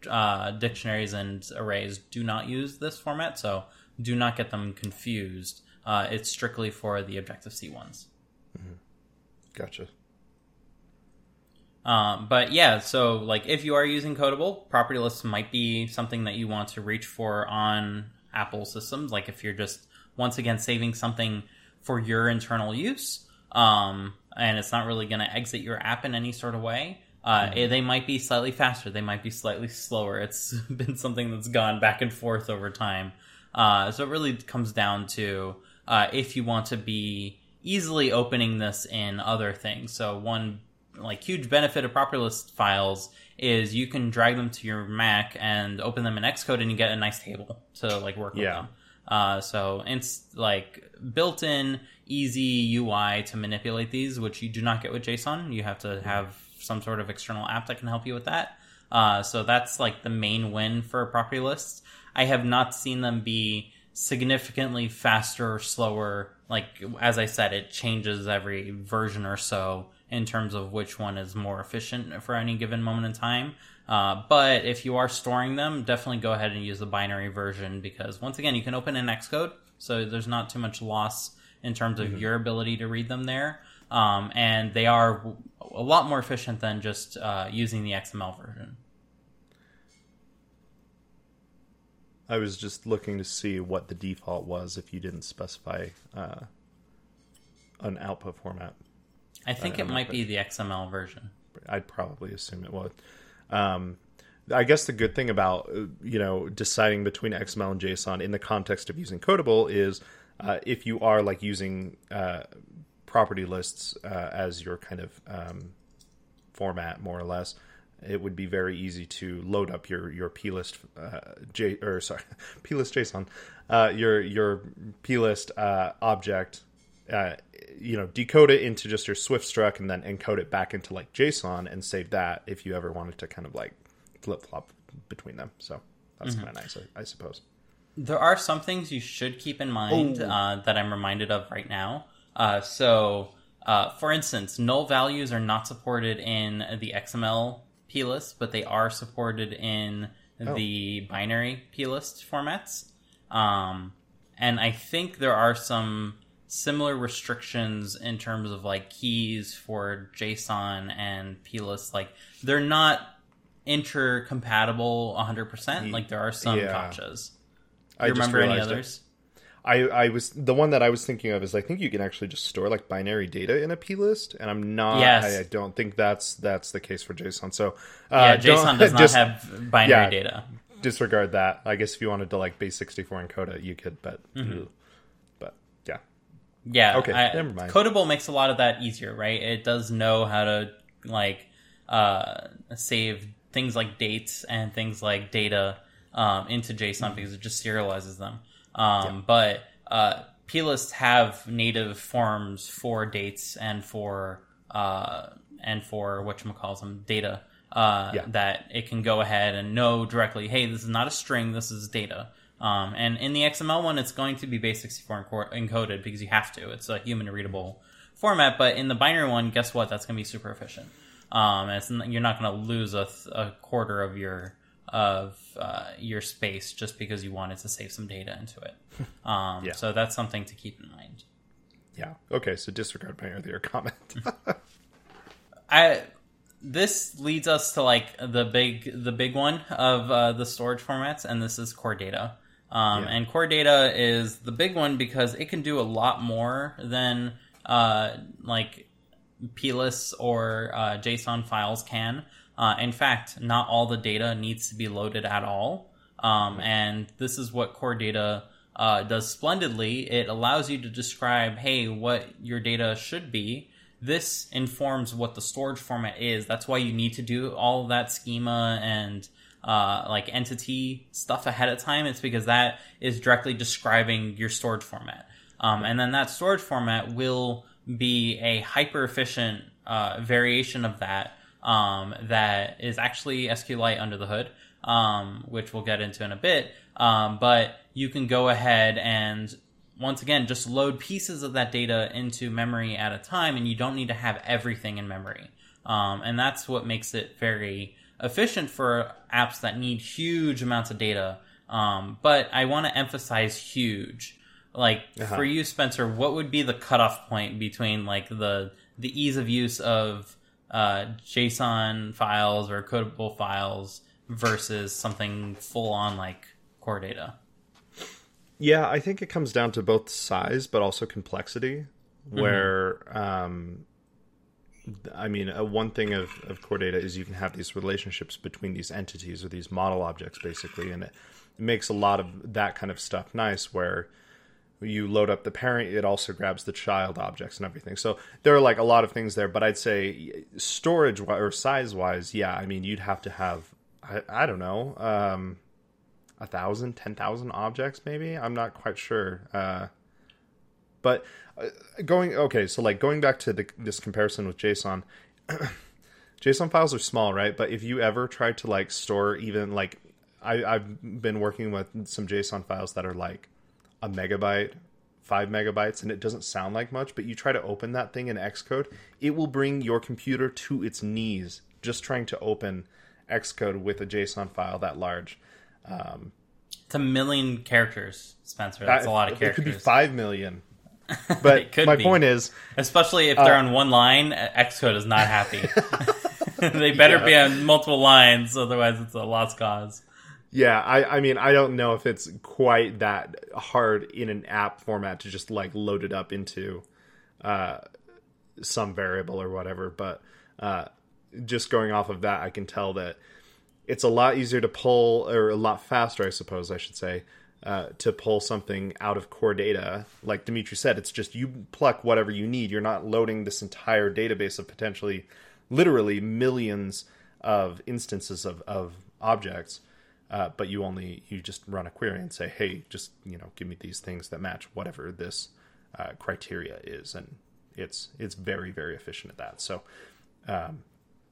Uh, dictionaries and arrays do not use this format, so do not get them confused. Uh, it's strictly for the Objective-C ones. Mm-hmm. Gotcha. Um, but yeah, so like if you are using Codable, property lists might be something that you want to reach for on Apple systems. Like if you're just, once again, saving something for your internal use, um, and it's not really going to exit your app in any sort of way, Uh, mm-hmm. they might be slightly faster. They might be slightly slower. It's been something that's gone back and forth over time. Uh, so it really comes down to uh, if you want to be easily opening this in other things. So one like huge benefit of property list files is you can drag them to your Mac and open them in Xcode, and you get a nice table to like work yeah. with them. Uh, so it's like built-in easy U I to manipulate these, which you do not get with JSON. You have to have some sort of external app that can help you with that. Uh, so that's like the main win for property lists. I have not seen them be significantly faster or slower. Like, as I said, it changes every version or so in terms of which one is more efficient for any given moment in time. Uh, but if you are storing them, definitely go ahead and use the binary version, because once again, you can open in Xcode. So there's not too much loss in terms of mm-hmm. your ability to read them there. Um, and they are a lot more efficient than just uh, using the X M L version. I was just looking to see what the default was if you didn't specify uh, an output format. I think I it might be the X M L version. I'd probably assume it was. Um, I guess the good thing about, you know, deciding between X M L and JSON in the context of using Codable is uh, if you are like using... Uh, property lists uh, as your kind of um, format, more or less, it would be very easy to load up your your plist uh, J or sorry plist JSON, uh, your your plist uh, object, uh, you know, decode it into just your Swift struct and then encode it back into like JSON and save that if you ever wanted to kind of like flip flop between them. So that's mm-hmm. kind of nice, I, I suppose. There are some things you should keep in mind uh, that I'm reminded of right now. Uh, so, uh, for instance, null values are not supported in the X M L plist, but they are supported in oh. the binary plist formats. Um, and I think there are some similar restrictions in terms of like keys for JSON and plist. Like they're not intercompatible one hundred percent. Like there are some yeah. gotchas. Do you I remember any others? It. I, I was the one that I was thinking of is I think you can actually just store like binary data in a plist, and I'm not. Yes. I, I don't think that's that's the case for JSON. So uh, yeah, JSON does not just, have binary yeah, data. Disregard that. I guess if you wanted to like base sixty-four encode it, you could, but mm-hmm. but yeah, yeah. Okay, I, never mind. Codable makes a lot of that easier, right? It does know how to like uh, save things like dates and things like data um, into JSON mm-hmm. because it just serializes them. Um, yeah. But uh, plists have native forms for dates and for uh, and for whatchamacallsem data uh, yeah. that it can go ahead and know directly, hey, this is not a string, this is data. Um, and in the X M L one, it's going to be base sixty-four enc- encoded because you have to. It's a human-readable format. But in the binary one, guess what? That's going to be super efficient. Um, it's, you're not going to lose a, th- a quarter of your of uh, your space just because you wanted to save some data into it. Um, yeah. So that's something to keep in mind. Yeah. Okay. So disregard my earlier comment. I. This leads us to like the big the big one of uh, the storage formats, and this is Core Data. Um, yeah. And Core Data is the big one because it can do a lot more than uh, like P L I S or uh, JSON files can. Uh, in fact, not all the data needs to be loaded at all. Um, and this is what Core Data uh, does splendidly. It allows you to describe, hey, what your data should be. This informs what the storage format is. That's why you need to do all that schema and uh, like entity stuff ahead of time. It's because that is directly describing your storage format. Um, and then that storage format will be a hyper-efficient uh, variation of that. Um, that is actually SQLite under the hood, um, which we'll get into in a bit. Um, but you can go ahead and, once again, just load pieces of that data into memory at a time, and you don't need to have everything in memory. Um, and that's what makes it very efficient for apps that need huge amounts of data. Um, but I want to emphasize huge. Like, uh-huh. for you, Spencer, what would be the cutoff point between, like, the the ease of use of Uh, JSON files or codable files versus something full on like Core Data? Yeah, I think it comes down to both size, but also complexity. Where, mm-hmm. um, I mean, uh, one thing of, of Core Data is you can have these relationships between these entities or these model objects, basically, and it makes a lot of that kind of stuff nice. Where you load up the parent, it also grabs the child objects and everything. So there are like a lot of things there, but I'd say storage or size wise, yeah, I mean, you'd have to have, I, I don't know, um, a thousand, ten thousand objects maybe. I'm not quite sure. Uh, but going, okay. So like going back to the, this comparison with JSON, JSON files are small, right? But if you ever tried to like store even like, I, I've been working with some JSON files that are like, a megabyte, five megabytes, and it doesn't sound like much, but you try to open that thing in Xcode, it will bring your computer to its knees just trying to open Xcode with a JSON file that large. Um, it's a million characters, Spencer. That's I, a lot of characters. It could be five million. But it could my be. point is... Especially if they're uh, on one line, Xcode is not happy. They better yeah. be on multiple lines, otherwise it's a lost cause. Yeah, I, I mean, I don't know if it's quite that hard in an app format to just like load it up into uh, some variable or whatever. But uh, just going off of that, I can tell that it's a lot easier to pull, or a lot faster, I suppose I should say, uh, to pull something out of Core Data. Like Dimitri said, it's just you pluck whatever you need. You're not loading this entire database of potentially, literally millions of instances of, of objects. Uh, but you only, you just run a query and say, hey, just, you know, give me these things that match whatever this uh, criteria is. And it's, it's very, very efficient at that. So um,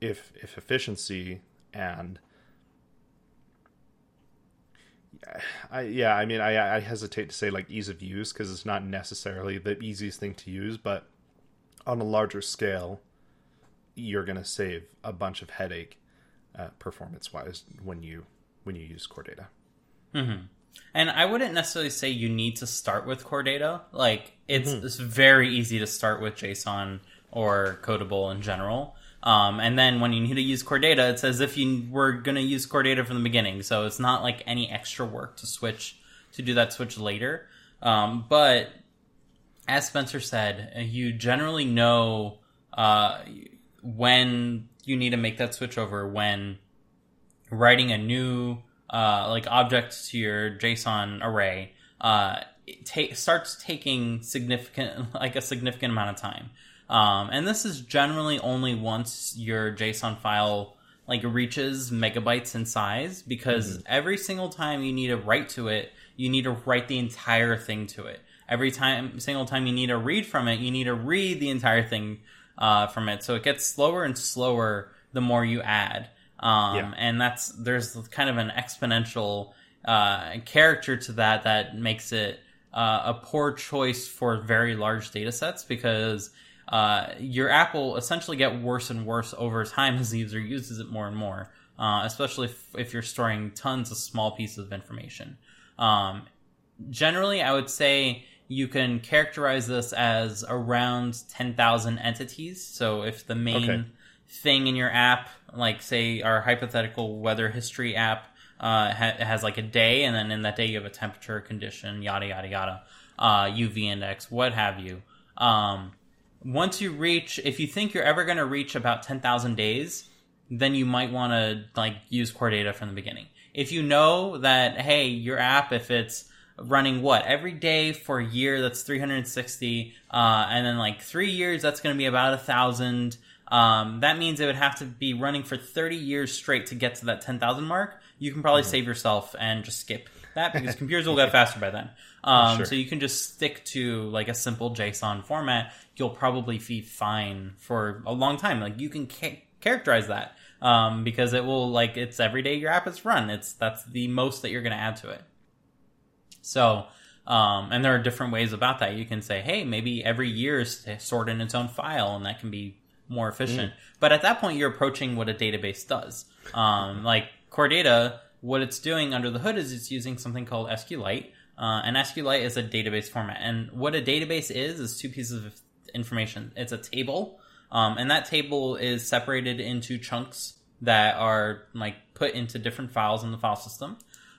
if, if efficiency and I, yeah, I mean, I, I hesitate to say like ease of use, because it's not necessarily the easiest thing to use, but on a larger scale, you're going to save a bunch of headache uh, performance wise when you, when you use Core Data. Mm-hmm. And I wouldn't necessarily say you need to start with Core Data. Like, it's, mm-hmm. it's very easy to start with JSON or Codable in general. Um, and then when you need to use Core Data, it's as if you were going to use Core Data from the beginning. So it's not like any extra work to switch, to do that switch later. Um, but as Spencer said, you generally know uh, when you need to make that switch over, when writing a new uh, like object to your JSON array uh, it ta- starts taking significant like a significant amount of time, um, and this is generally only once your JSON file like reaches megabytes in size, because mm-hmm. every single time you need to write to it, you need to write the entire thing to it. Every time, single time you need to read from it, you need to read the entire thing uh, from it. So it gets slower and slower the more you add. Um, yeah. And that's, there's kind of an exponential, uh, character to that, that makes it, uh, a poor choice for very large data sets, because, uh, your app will essentially get worse and worse over time as the user uses it more and more. uh, especially if, if you're storing tons of small pieces of information. Um, generally, I would say you can characterize this as around ten thousand entities. So if the main okay. thing in your app, like say our hypothetical weather history app, uh, ha- has like a day, and then in that day you have a temperature, condition, yada, yada, yada, uh, U V index, what have you. Um, once you reach, if you think you're ever going to reach about ten thousand days, then you might want to like use Core Data from the beginning. If you know that, hey, your app, if it's running what every day for a year, that's three hundred sixty, uh, and then like three years, that's going to be about a thousand. Um, that means it would have to be running for thirty years straight to get to that ten thousand mark. You can probably mm-hmm. save yourself and just skip that, because computers will get faster by then. Um, sure. So you can just stick to like a simple JSON format. You'll probably be fine for a long time. Like you can ca- characterize that, um, because it will like, it's every day your app is run. It's, that's the most that you're going to add to it. So, um, and there are different ways about that. You can say, hey, maybe every year is sorted in its own file, and that can be more efficient. Mm. But at that point, you're approaching what a database does. Um, like Core Data, what it's doing under the hood is it's using something called SQLite. Uh, and SQLite is a database format. And what a database is, is two pieces of information. It's a table. Um, and that table is separated into chunks that are like put into different files in the file system.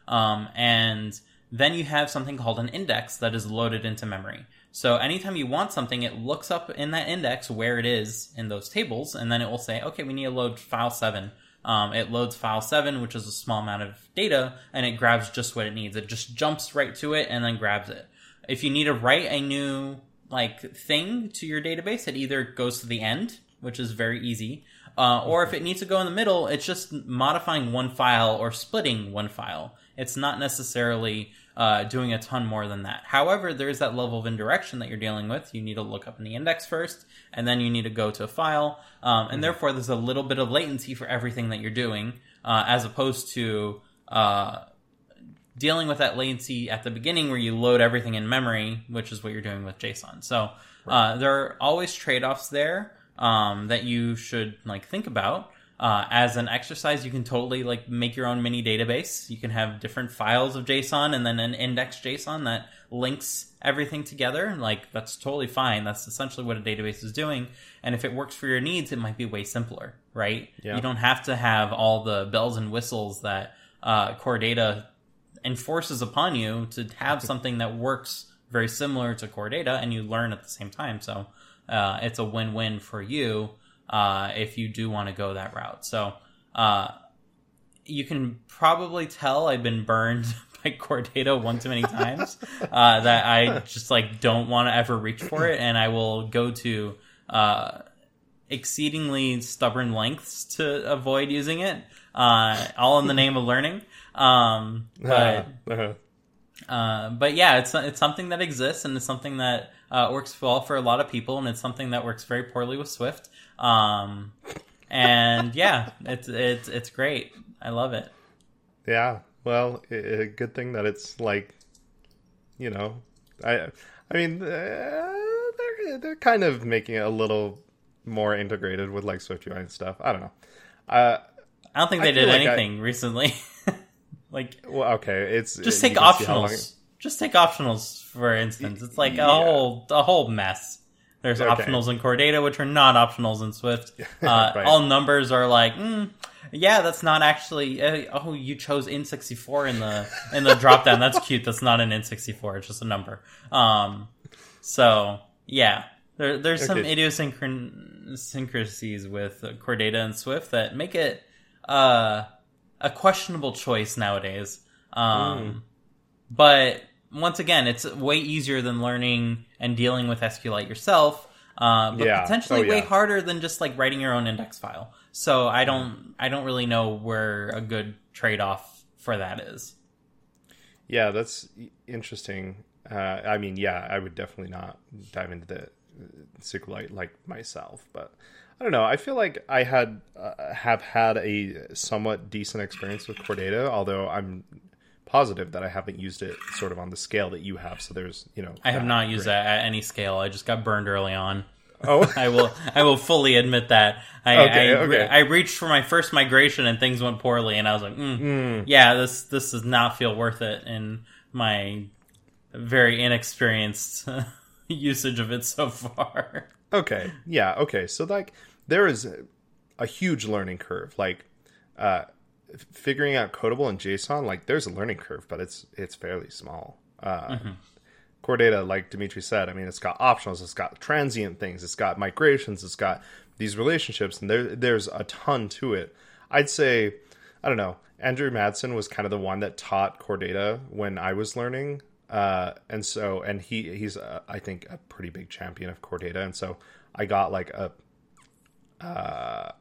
Um, and then you have something called an index that is loaded into memory. So anytime you want something, it looks up in that index where it is in those tables, and then it will say, okay, we need to load file seven. Um, it loads file seven, which is a small amount of data, and it grabs just what it needs. It just jumps right to it and then grabs it. If you need to write a new like thing to your database, it either goes to the end, which is very easy, uh, or if it needs to go in the middle, it's just modifying one file or splitting one file. It's not necessarily uh, doing a ton more than that. However, there is that level of indirection that you're dealing with. You need to look up in the index first, and then you need to go to a file. Um, and mm-hmm. therefore, there's a little bit of latency for everything that you're doing, uh, as opposed to uh, dealing with that latency at the beginning where you load everything in memory, which is what you're doing with JSON. So right. uh, there are always trade-offs there um, that you should like think about. Uh, as an exercise, you can totally like make your own mini database. You can have different files of JSON and then an index JSON that links everything together. Like that's totally fine. That's essentially what a database is doing. And if it works for your needs, it might be way simpler, right? Yeah. You don't have to have all the bells and whistles that uh, Core Data enforces upon you to have something that works very similar to Core Data, and you learn at the same time. So uh, it's a win-win for you. Uh, if you do want to go that route. So uh, you can probably tell I've been burned by Core Data one too many times uh, that I just like don't want to ever reach for it. And I will go to uh, exceedingly stubborn lengths to avoid using it, uh, all in the name of learning. Um, but, uh, but yeah, it's it's something that exists, and it's something that uh, works well for a lot of people. And it's something that works very poorly with Swift. Um, and yeah, it's, it's, it's great. I love it. Yeah. Well, a good thing that it's like, you know, I, I mean, uh, they're, they're kind of making it a little more integrated with like SwiftUI and stuff. I don't know. Uh, I don't think they I did like anything I... recently. Like, well, okay. It's just take optionals. It... Just take optionals, for instance. It's like yeah. a whole, a whole mess. There's okay. optionals in Core Data, which are not optionals in Swift. Uh, right. All numbers are like, mm, yeah, that's not actually. Uh, oh, you chose N sixty-four in the in the dropdown. That's cute. That's not an N sixty-four. It's just a number. Um, so yeah, there, there's okay. some idiosyncrasies with Core Data and Swift that make it uh, a questionable choice nowadays. Um, mm. But. Once again, it's way easier than learning and dealing with SQLite yourself, uh, but yeah. potentially oh, yeah. way harder than just like writing your own index file. So I don't, I don't really know where a good trade-off for that is. Yeah, that's interesting. Uh, I mean, yeah, I would definitely not dive into the SQLite like myself, but I don't know. I feel like I had uh, have had a somewhat decent experience with Core Data, although I'm. Positive that I haven't used it sort of on the scale that you have. So there's, you know, I have not used that at any scale. I just got burned early on. Oh, I will. I will fully admit that. I okay, I, okay. I reached for my first migration and things went poorly, and I was like, mm, mm. "Yeah, this this does not feel worth it." In my very inexperienced usage of it so far. Okay. Yeah. Okay. So like, there is a, a huge learning curve. Like, uh, figuring out Codable and JSON, like, there's a learning curve, but it's it's fairly small. Uh, mm-hmm. Core Data, like Dimitri said, I mean, it's got optionals, it's got transient things, it's got migrations, it's got these relationships, and there, there's a ton to it. I'd say, I don't know, Andrew Madsen was kind of the one that taught Core Data when I was learning, uh, and so, and he he's, uh, I think, a pretty big champion of Core Data, and so I got, like, a uh,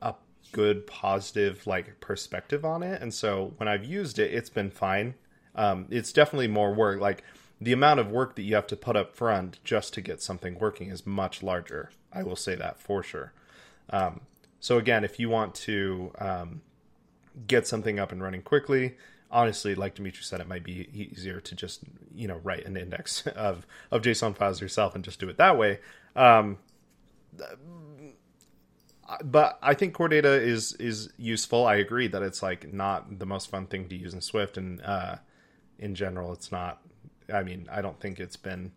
a good, positive, like, perspective on it, and so when I've used it, it's been fine. Um, it's definitely more work, like... The amount of work that you have to put up front just to get something working is much larger. I will say that for sure. Um, so again, if you want to um, get something up and running quickly, honestly, like Dimitri said, it might be easier to just, you know, write an index of, of JSON files yourself and just do it that way. Um, but I think Core Data is, is useful. I agree that it's like not the most fun thing to use in Swift. And uh, in general, it's not. I mean, I don't think it's been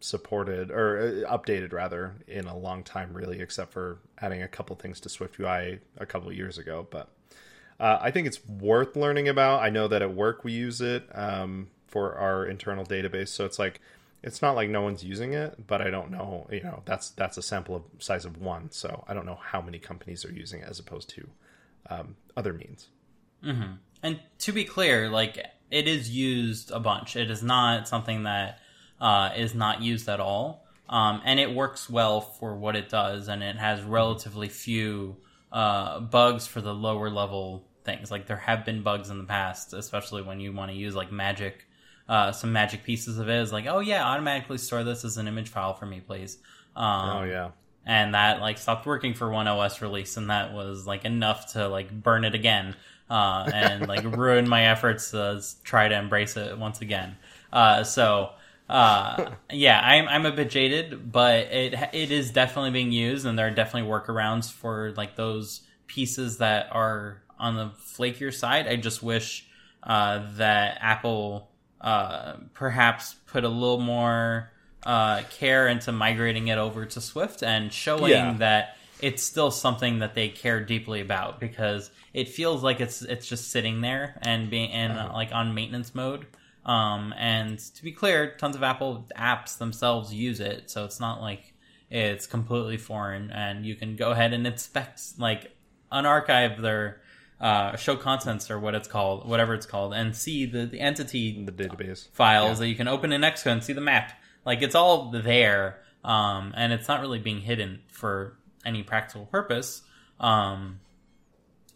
supported or updated, rather, in a long time, really, except for adding a couple things to SwiftUI a couple of years ago. But uh, I think it's worth learning about. I know that at work we use it um, for our internal database. So it's like, it's not like no one's using it, but I don't know. You know, that's that's a sample of size of one. So I don't know how many companies are using it as opposed to um, other means. Mm-hmm. And to be clear, like... It is used a bunch. It is not something that uh, is not used at all. Um, and it works well for what it does. And it has relatively few uh, bugs for the lower level things. Like, there have been bugs in the past, especially when you want to use like magic, uh, some magic pieces of it. It's like, oh yeah, automatically store this as an image file for me, please. Um, oh yeah. And that like stopped working for one O S release. And that was like enough to like burn it again. Uh, and like ruin my efforts to try to embrace it once again. Uh, so uh, yeah, I'm I'm a bit jaded, but it it is definitely being used, and there are definitely workarounds for like those pieces that are on the flakier side. I just wish uh, that Apple uh, perhaps put a little more uh, care into migrating it over to Swift and showing yeah. that. It's still something that they care deeply about, because it feels like it's it's just sitting there and being in uh, like on maintenance mode. Um, and to be clear, tons of Apple apps themselves use it, so it's not like it's completely foreign. And you can go ahead and inspect, like, unarchive their uh, show contents or what it's called, whatever it's called, and see the, the entity the database files yeah. that you can open in Xcode and see the map. Like, it's all there, um, and it's not really being hidden for any practical purpose, um,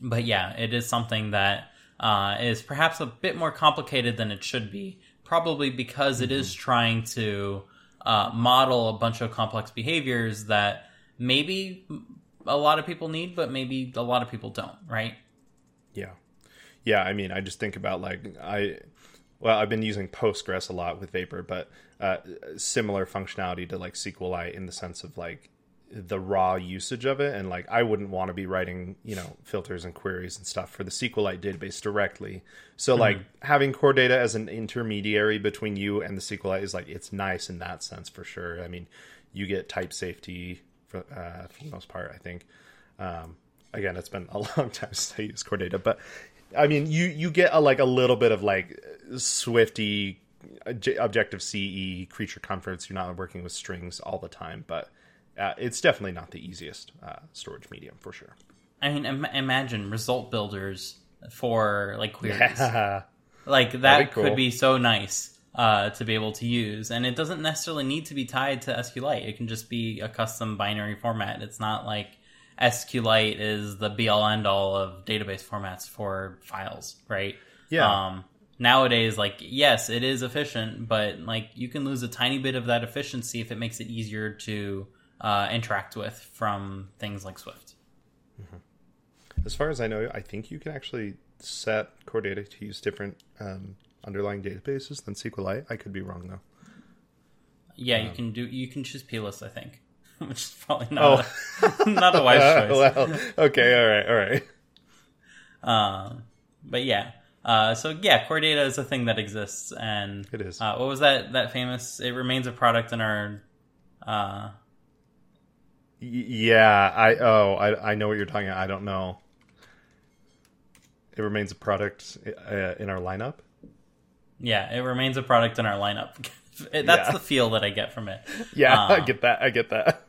but yeah, it is something that uh, is perhaps a bit more complicated than it should be, probably because mm-hmm. it is trying to uh, model a bunch of complex behaviors that maybe a lot of people need, but maybe a lot of people don't, right? Yeah. Yeah, I mean, I just think about, like, I... Well, I've been using Postgres a lot with Vapor, but uh, similar functionality to, like, SQLite in the sense of, like, the raw usage of it. And like, I wouldn't want to be writing, you know, filters and queries and stuff for the SQLite database directly. So mm-hmm. like having Core Data as an intermediary between you and the SQLite is like, it's nice in that sense for sure. I mean, you get type safety for, uh, for the most part, I think. Um, again, it's been a long time since I used Core Data, but I mean, you, you get a, like a little bit of like Swifty Objective-C creature comforts. You're not working with strings all the time, but Uh, it's definitely not the easiest uh, storage medium for sure. I mean, im- imagine result builders for like queries. Yeah. Like that cool. could be so nice uh, to be able to use. And it doesn't necessarily need to be tied to SQLite. It can just be a custom binary format. It's not like SQLite is the be all end all of database formats for files, right? Yeah. Um, nowadays, like, yes, it is efficient, but like you can lose a tiny bit of that efficiency if it makes it easier to Uh, interact with from things like Swift. Mm-hmm. As far as I know, I think you can actually set Core Data to use different um, underlying databases than SQLite. I could be wrong, though. Yeah, um, you can do. You can choose plist, I think, which is probably not oh. a, not a wise choice. Well, okay, all right, all right. Um, but yeah, uh, so yeah, Core Data is a thing that exists, and it is. Uh, what was that? That famous? It remains a product in our. Uh, yeah, I oh, I I know what you're talking about. I don't know. It remains a product uh, in our lineup. Yeah, it remains a product in our lineup. That's yeah. the feel that I get from it. Yeah, uh, I get that. I get that.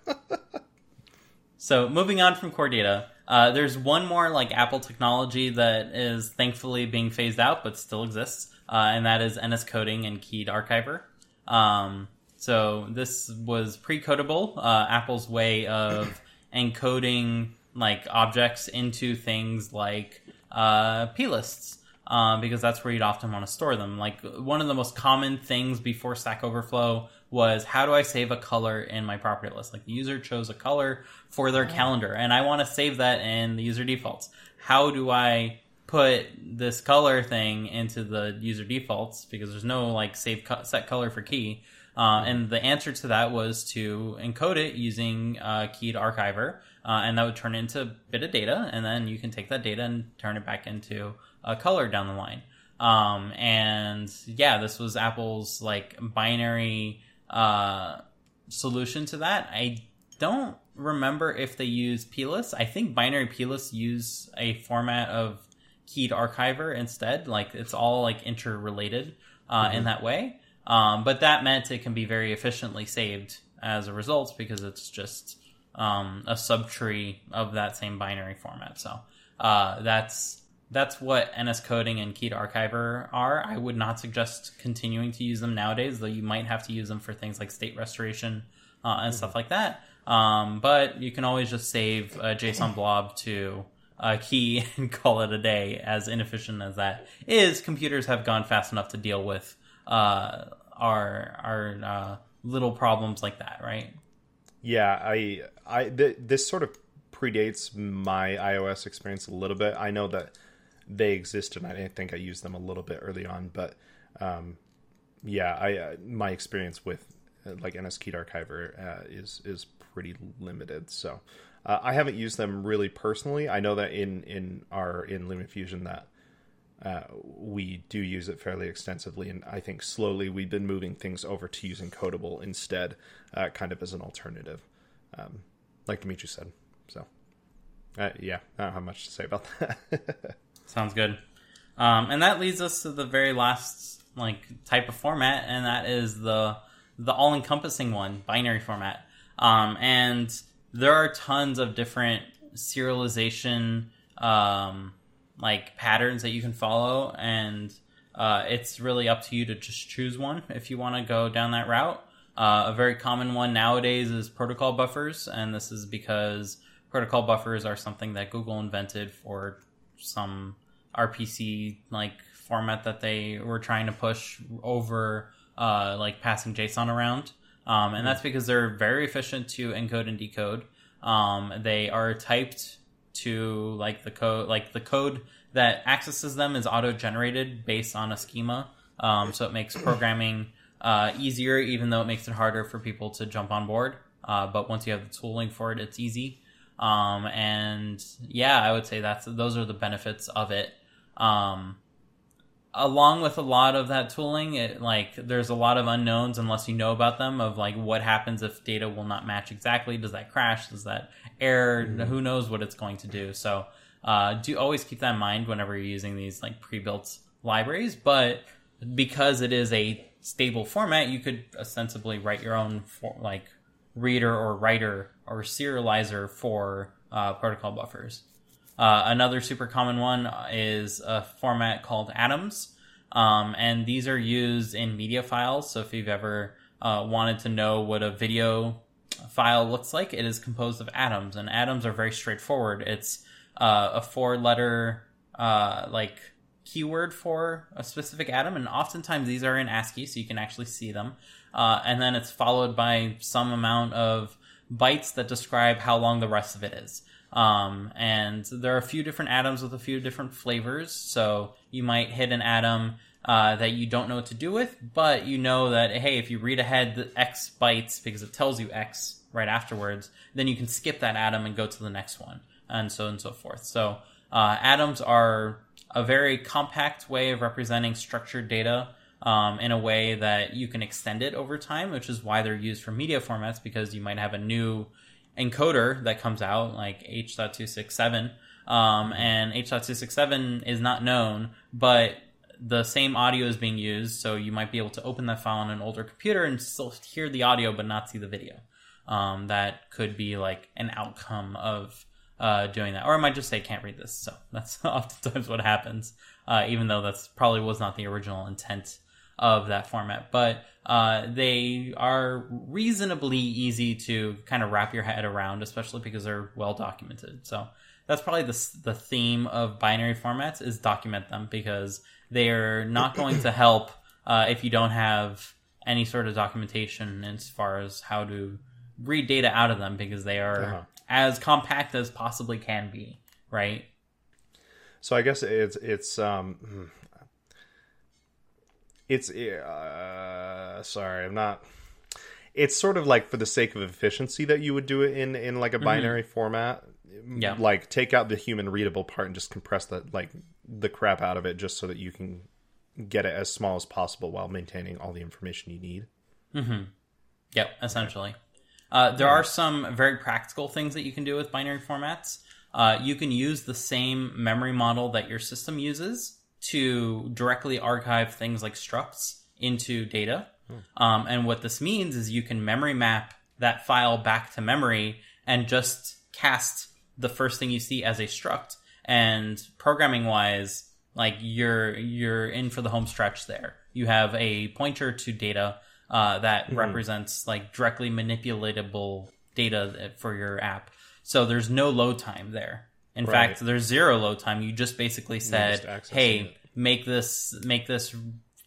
So moving on from Core Data, uh, there's one more like Apple technology that is thankfully being phased out, but still exists, uh, and that is N S coding and Keyed Archiver. Um, so this was pre-codable, uh, Apple's way of encoding like objects into things like uh, plists. Uh, because that's where you'd often want to store them. Like, one of the most common things before Stack Overflow was, how do I save a color in my property list? Like, the user chose a color for their calendar, and I want to save that in the user defaults. How do I put this color thing into the user defaults? Because there's no, like, save co- set color for key. Uh, and the answer to that was to encode it using uh, Keyed Archiver, uh, and that would turn it into a bit of data, and then you can take that data and turn it back into a color down the line. Um, and yeah, this was Apple's like binary uh, solution to that. I don't remember if they use plist. I think binary plist use a format of Keyed Archiver instead. Like, it's all like interrelated uh, mm-hmm. in that way. Um, but that meant it can be very efficiently saved as a result, because it's just um, a subtree of that same binary format. So uh, that's that's what N S coding and Keyed Archiver are. I would not suggest continuing to use them nowadays, though you might have to use them for things like state restoration uh, and mm-hmm. stuff like that. Um, but you can always just save a JSON blob to a key and call it a day, as inefficient as that is. Computers have gone fast enough to deal with uh our our uh little problems like that, right? Yeah, i i th- this sort of predates my iOS experience a little bit. I know that they exist, and I think I used them a little bit early on, but um yeah i uh, my experience with uh, like N S Keyed Archiver uh, is is pretty limited, so uh, I haven't used them really personally. I know that in in our in LumaFusion that Uh, we do use it fairly extensively, and I think slowly we've been moving things over to using Codable instead, uh, kind of as an alternative, um, like Dimitri said. So, uh, yeah, I don't have much to say about that. Sounds good. Um, and that leads us to the very last like type of format, and that is the the all-encompassing one, binary format. Um, and there are tons of different serialization Um, like patterns that you can follow, and uh, it's really up to you to just choose one if you want to go down that route. Uh, a very common one nowadays is protocol buffers, and this is because protocol buffers are something that Google invented for some R P C like format that they were trying to push over uh, like passing JSON around, um, and that's because they're very efficient to encode and decode. Um, they are typed to like the code like the code that accesses them is auto-generated based on a schema, um, so it makes programming uh, easier, even though it makes it harder for people to jump on board, uh, but once you have the tooling for it, it's easy. Um, and yeah, I would say that's those are the benefits of it. Um, along with a lot of that tooling, it, like there's a lot of unknowns unless you know about them, of like what happens if data will not match exactly. Does that crash? Does that error? Mm-hmm. Who knows what it's going to do? So uh, do always keep that in mind whenever you're using these like pre-built libraries. But because it is a stable format, you could ostensibly write your own for, like reader or writer or serializer for uh, protocol buffers. Uh, another super common one is a format called atoms, um, and these are used in media files. So if you've ever uh, wanted to know what a video file looks like, it is composed of atoms, and atoms are very straightforward. It's uh, a four-letter uh, like keyword for a specific atom, and oftentimes these are in ASCII, so you can actually see them. Uh, and then it's followed by some amount of bytes that describe how long the rest of it is. Um, and there are a few different atoms with a few different flavors. So you might hit an atom uh, that you don't know what to do with, but you know that, hey, if you read ahead the X bytes, because it tells you X right afterwards, then you can skip that atom and go to the next one, and so on and so forth. So uh, atoms are a very compact way of representing structured data um, in a way that you can extend it over time, which is why they're used for media formats, because you might have a new encoder that comes out, like H dot two sixty-seven, um, and H dot two sixty-seven is not known, but the same audio is being used, so you might be able to open that file on an older computer and still hear the audio but not see the video. Um, that could be like an outcome of uh, doing that. Or I might just say, can't read this. So that's oftentimes what happens, uh, even though that's probably was not the original intent of that format. But uh, they are reasonably easy to kind of wrap your head around, especially because they're well documented. So that's probably the the theme of binary formats, is document them, because they are not going to help uh, if you don't have any sort of documentation as far as how to read data out of them, because they are uh-huh. as compact as possibly can be, right? So I guess it's it's um it's uh sorry I'm not it's sort of like, for the sake of efficiency, that you would do it in in like a binary mm-hmm. format. Yeah, like take out the human readable part and just compress that, like, the crap out of it, just so that you can get it as small as possible while maintaining all the information you need. Mm-hmm. Yep, essentially. Okay. Uh, there are some very practical things that you can do with binary formats. Uh, you can use the same memory model that your system uses to directly archive things like structs into data. Hmm. Um, and what this means is you can memory map that file back to memory and just cast the first thing you see as a struct. And programming-wise, like, you're you're in for the home stretch there. You have a pointer to data Uh, that mm-hmm. represents, like, directly manipulatable data for your app. So there's no load time there. In right. fact, there's zero load time. You just basically said, hey, it. make this make this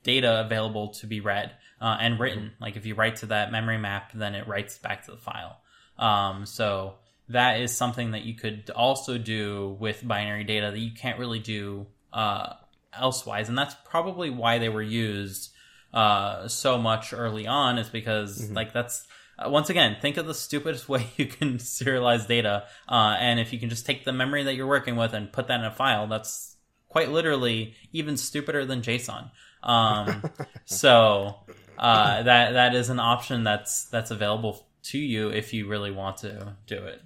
data available to be read uh, and written. Mm-hmm. Like, if you write to that memory map, then it writes back to the file. Um, so that is something that you could also do with binary data that you can't really do uh, elsewise. And that's probably why they were used uh so much early on, is because mm-hmm. like that's uh, once again, think of the stupidest way you can serialize data, uh and if you can just take the memory that you're working with and put that in a file, that's quite literally even stupider than JSON. um so uh that that is an option that's that's available to you if you really want to do it.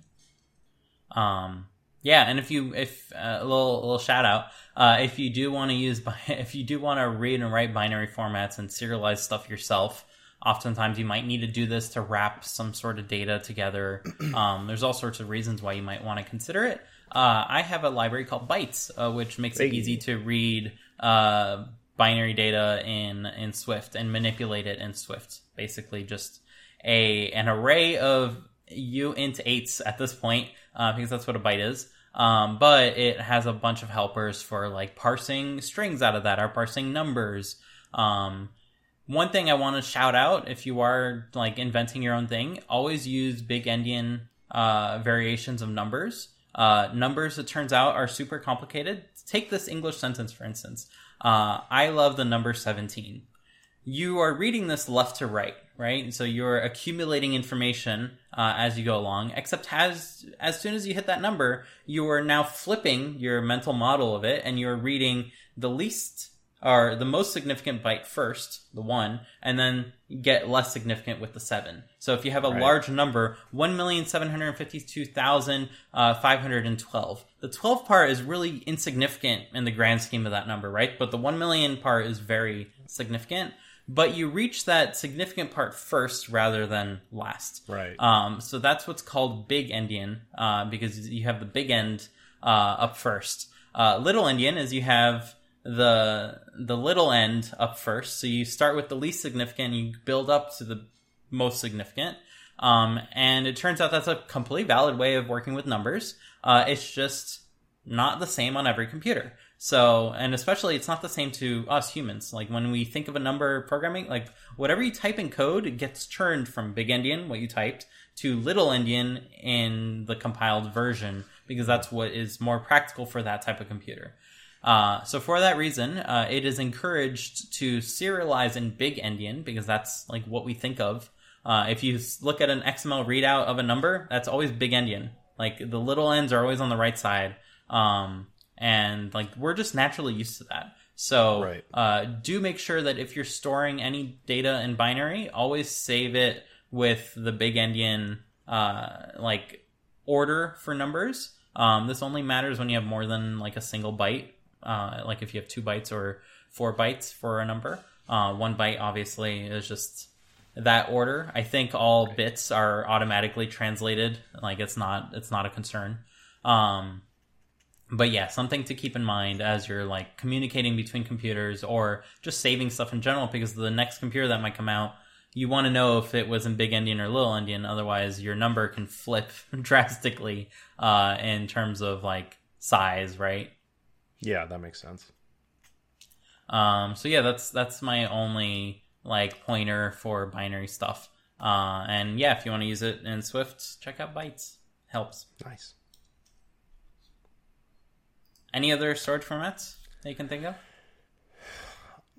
um Yeah, and if you if uh, a little a little shout out, uh, if you do want to use if you do want to read and write binary formats and serialize stuff yourself, oftentimes you might need to do this to wrap some sort of data together. Um, there's all sorts of reasons why you might want to consider it. Uh, I have a library called Bytes, uh, which makes Thank it easy you. to read uh, binary data in in Swift and manipulate it in Swift. Basically, just a an array of uint eights at this point, uh, because that's what a byte is. Um, but it has a bunch of helpers for, like, parsing strings out of that, or parsing numbers. Um, one thing I want to shout out, if you are, like, inventing your own thing, always use big endian uh, variations of numbers. Uh, numbers, it turns out, are super complicated. Take this English sentence, for instance. Uh, I love the number seventeen. You are reading this left to right, right? So you're accumulating information uh, as you go along, except as as soon as you hit that number, you are now flipping your mental model of it, and you're reading the least or the most significant byte first, the one, and then get less significant with the seven. So if you have a right. large number, one million seven hundred fifty-two thousand five hundred twelve, the twelve part is really insignificant in the grand scheme of that number, right? But the one million part is very significant. But you reach that significant part first rather than last. Right. Um, so that's what's called big endian, uh, because you have the big end uh, up first. Uh, little endian is you have the the little end up first. So you start with the least significant, you build up to the most significant. Um, and it turns out that's a completely valid way of working with numbers. Uh, it's just not the same on every computer. So, and especially it's not the same to us humans. Like, when we think of a number programming, like, whatever you type in code, it gets turned from big endian, what you typed, to little endian in the compiled version, because that's what is more practical for that type of computer. Uh, so for that reason, uh, it is encouraged to serialize in big endian, because that's like what we think of. Uh, if you look at an X M L readout of a number, that's always big endian. Like the little ends are always on the right side. Um, and like we're just naturally used to that. So right. uh, do make sure that if you're storing any data in binary, always save it with the big endian uh, like order for numbers. Um, this only matters when you have more than like a single byte. Uh, like if you have two bytes or four bytes for a number. Uh, one byte obviously is just that order. I think all right. bits are automatically translated. Like it's not it's not a concern. Um, but yeah, something to keep in mind as you're like communicating between computers or just saving stuff in general, because the next computer that might come out, you want to know if it was in big endian or little endian. Otherwise, your number can flip drastically uh, in terms of like size, right? Yeah, that makes sense. Um, so yeah, that's that's my only like pointer for binary stuff. Uh, and yeah, if you want to use it in Swift, check out Bytes. Helps. Nice. Any other storage formats that you can think of?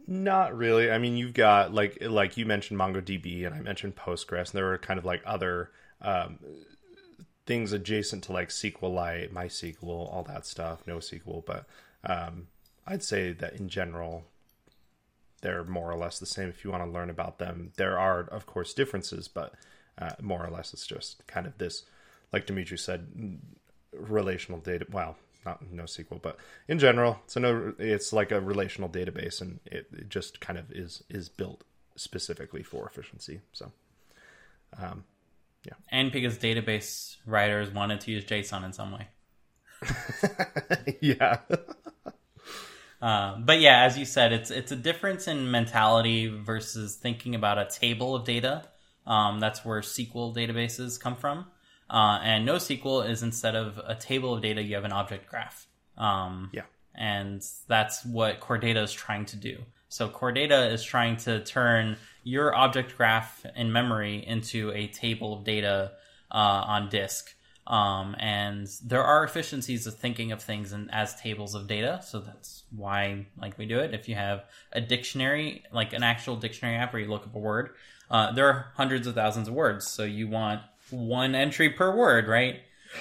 Not really. I mean, you've got like like you mentioned MongoDB, and I mentioned Postgres, and there were kind of like other um, things adjacent to like SQLite, MySQL, all that stuff, NoSQL. But um, I'd say that in general, they're more or less the same. If you want to learn about them, there are of course differences, but uh, more or less it's just kind of this, like Dimitri said, relational data. Well. Not NoSQL, but in general, so no, it's like a relational database, and it, it just kind of is is built specifically for efficiency. So, um, yeah, and because database writers wanted to use JSON in some way. yeah, uh, but yeah, as you said, it's it's a difference in mentality versus thinking about a table of data. Um, that's where S Q L databases come from. Uh, and NoSQL is, instead of a table of data, you have an object graph. Um, yeah. And that's what Core Data is trying to do. So Core Data is trying to turn your object graph in memory into a table of data uh, on disk. Um, and there are efficiencies of thinking of things in, as tables of data. So that's why like we do it. If you have a dictionary, like an actual dictionary app where you look up a word, uh, there are hundreds of thousands of words. So you want one entry per word, right?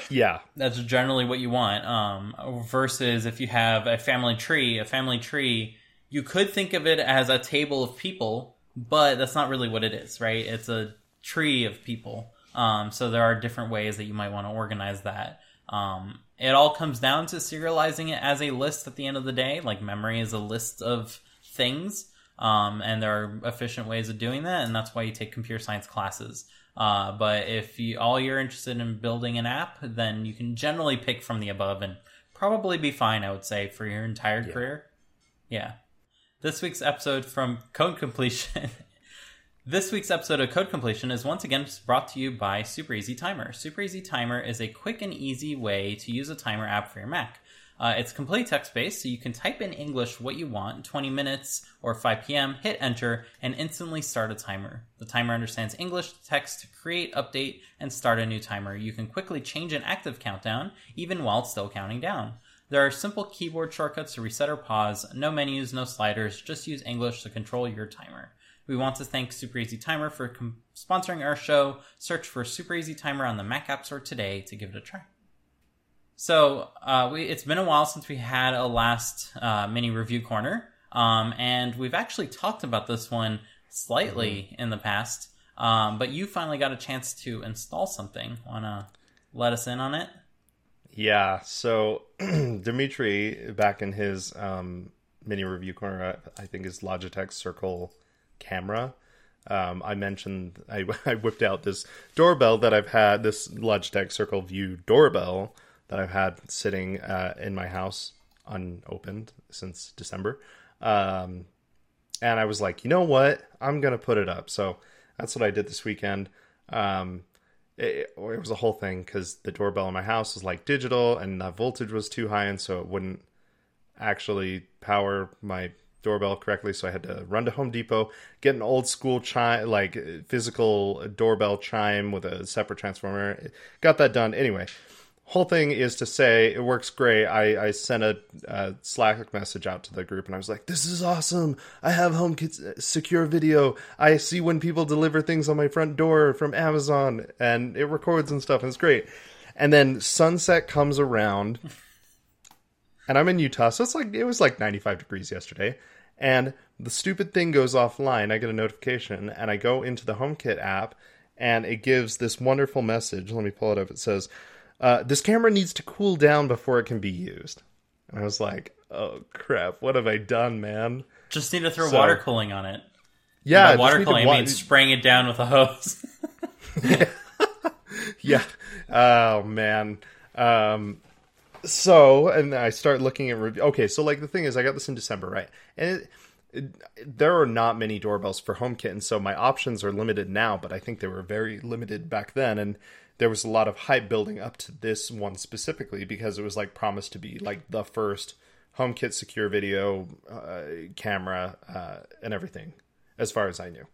Yeah, that's generally what you want. Um versus if you have a family tree a family tree you could think of it as a table of people, but that's not really what it is, right? It's a tree of people. Um so there are different ways that you might want to organize that. Um it all comes down to serializing it as a list at the end of the day. Like memory is a list of things, um and there are efficient ways of doing that, and that's why you take computer science classes. Uh, but if you, all you're interested in building an app, then you can generally pick from the above and probably be fine, I would say, for your entire yeah. career. Yeah. This week's episode from Code Completion. This week's episode of Code Completion is once again brought to you by Super Easy Timer. Super Easy Timer is a quick and easy way to use a timer app for your Mac. Uh, it's complete text-based, so you can type in English what you want, twenty minutes or five p.m., hit enter, and instantly start a timer. The timer understands English text to create, update, and start a new timer. You can quickly change an active countdown, even while it's still counting down. There are simple keyboard shortcuts to reset or pause, no menus, no sliders, just use English to control your timer. We want to thank Super Easy Timer for com- sponsoring our show. Search for Super Easy Timer on the Mac App Store today to give it a try. So uh, we, it's been a while since we had a last uh, mini review corner, um, and we've actually talked about this one slightly mm-hmm. in the past, um, but you finally got a chance to install something. Want to let us in on it? Yeah, so Dimitri, back in his um, mini review corner, I think his Logitech Circle camera, Um, I mentioned I, I whipped out this doorbell that I've had, this Logitech Circle View doorbell, that I've had sitting uh, in my house unopened since December. Um, and I was like, you know what? I'm going to put it up. So that's what I did this weekend. Um, it, it was a whole thing because the doorbell in my house was like digital and the voltage was too high. And so it wouldn't actually power my doorbell correctly. So I had to run to Home Depot, get an old school chime, like physical doorbell chime with a separate transformer. Got that done anyway. whole thing is to say it works great. I, I sent a, a Slack message out to the group and I was like, this is awesome. I have HomeKit Secure Video. I see when people deliver things on my front door from Amazon and it records and stuff and it's great. And then sunset comes around and I'm in Utah. So it's like, it was like ninety-five degrees yesterday and the stupid thing goes offline. I get a notification and I go into the HomeKit app and it gives this wonderful message. Let me pull it up. It says, Uh, this camera needs to cool down before it can be used. And I was like, oh, crap. What have I done, man? Just need to throw so, water cooling on it. Yeah. Water cooling wa- means spraying it down with a hose. Yeah. Yeah. Oh, man. Um, so, and I start looking at review. Okay, so like the thing is, I got this in December, right? And it, it, there are not many doorbells for HomeKit, and so my options are limited now, but I think they were very limited back then. And there was a lot of hype building up to this one specifically because it was like promised to be like the first HomeKit Secure Video uh, camera uh, and everything as far as I knew.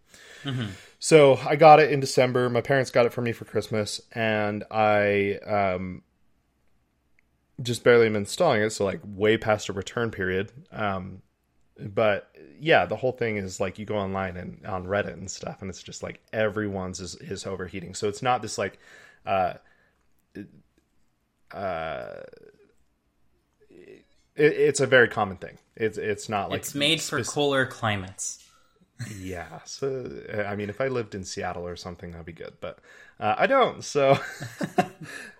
Mm-hmm. So I got it in December. My parents got it for me for Christmas and I um, just barely am installing it. So like way past a return period. Um, but yeah, the whole thing is like you go online and on Reddit and stuff and it's just like everyone's is, is overheating. So it's not this like, Uh, uh, it, it's a very common thing. It's it's not like it's made specific for cooler climates. Yeah, so I mean, if I lived in Seattle or something, that'd be good. But uh, I don't. So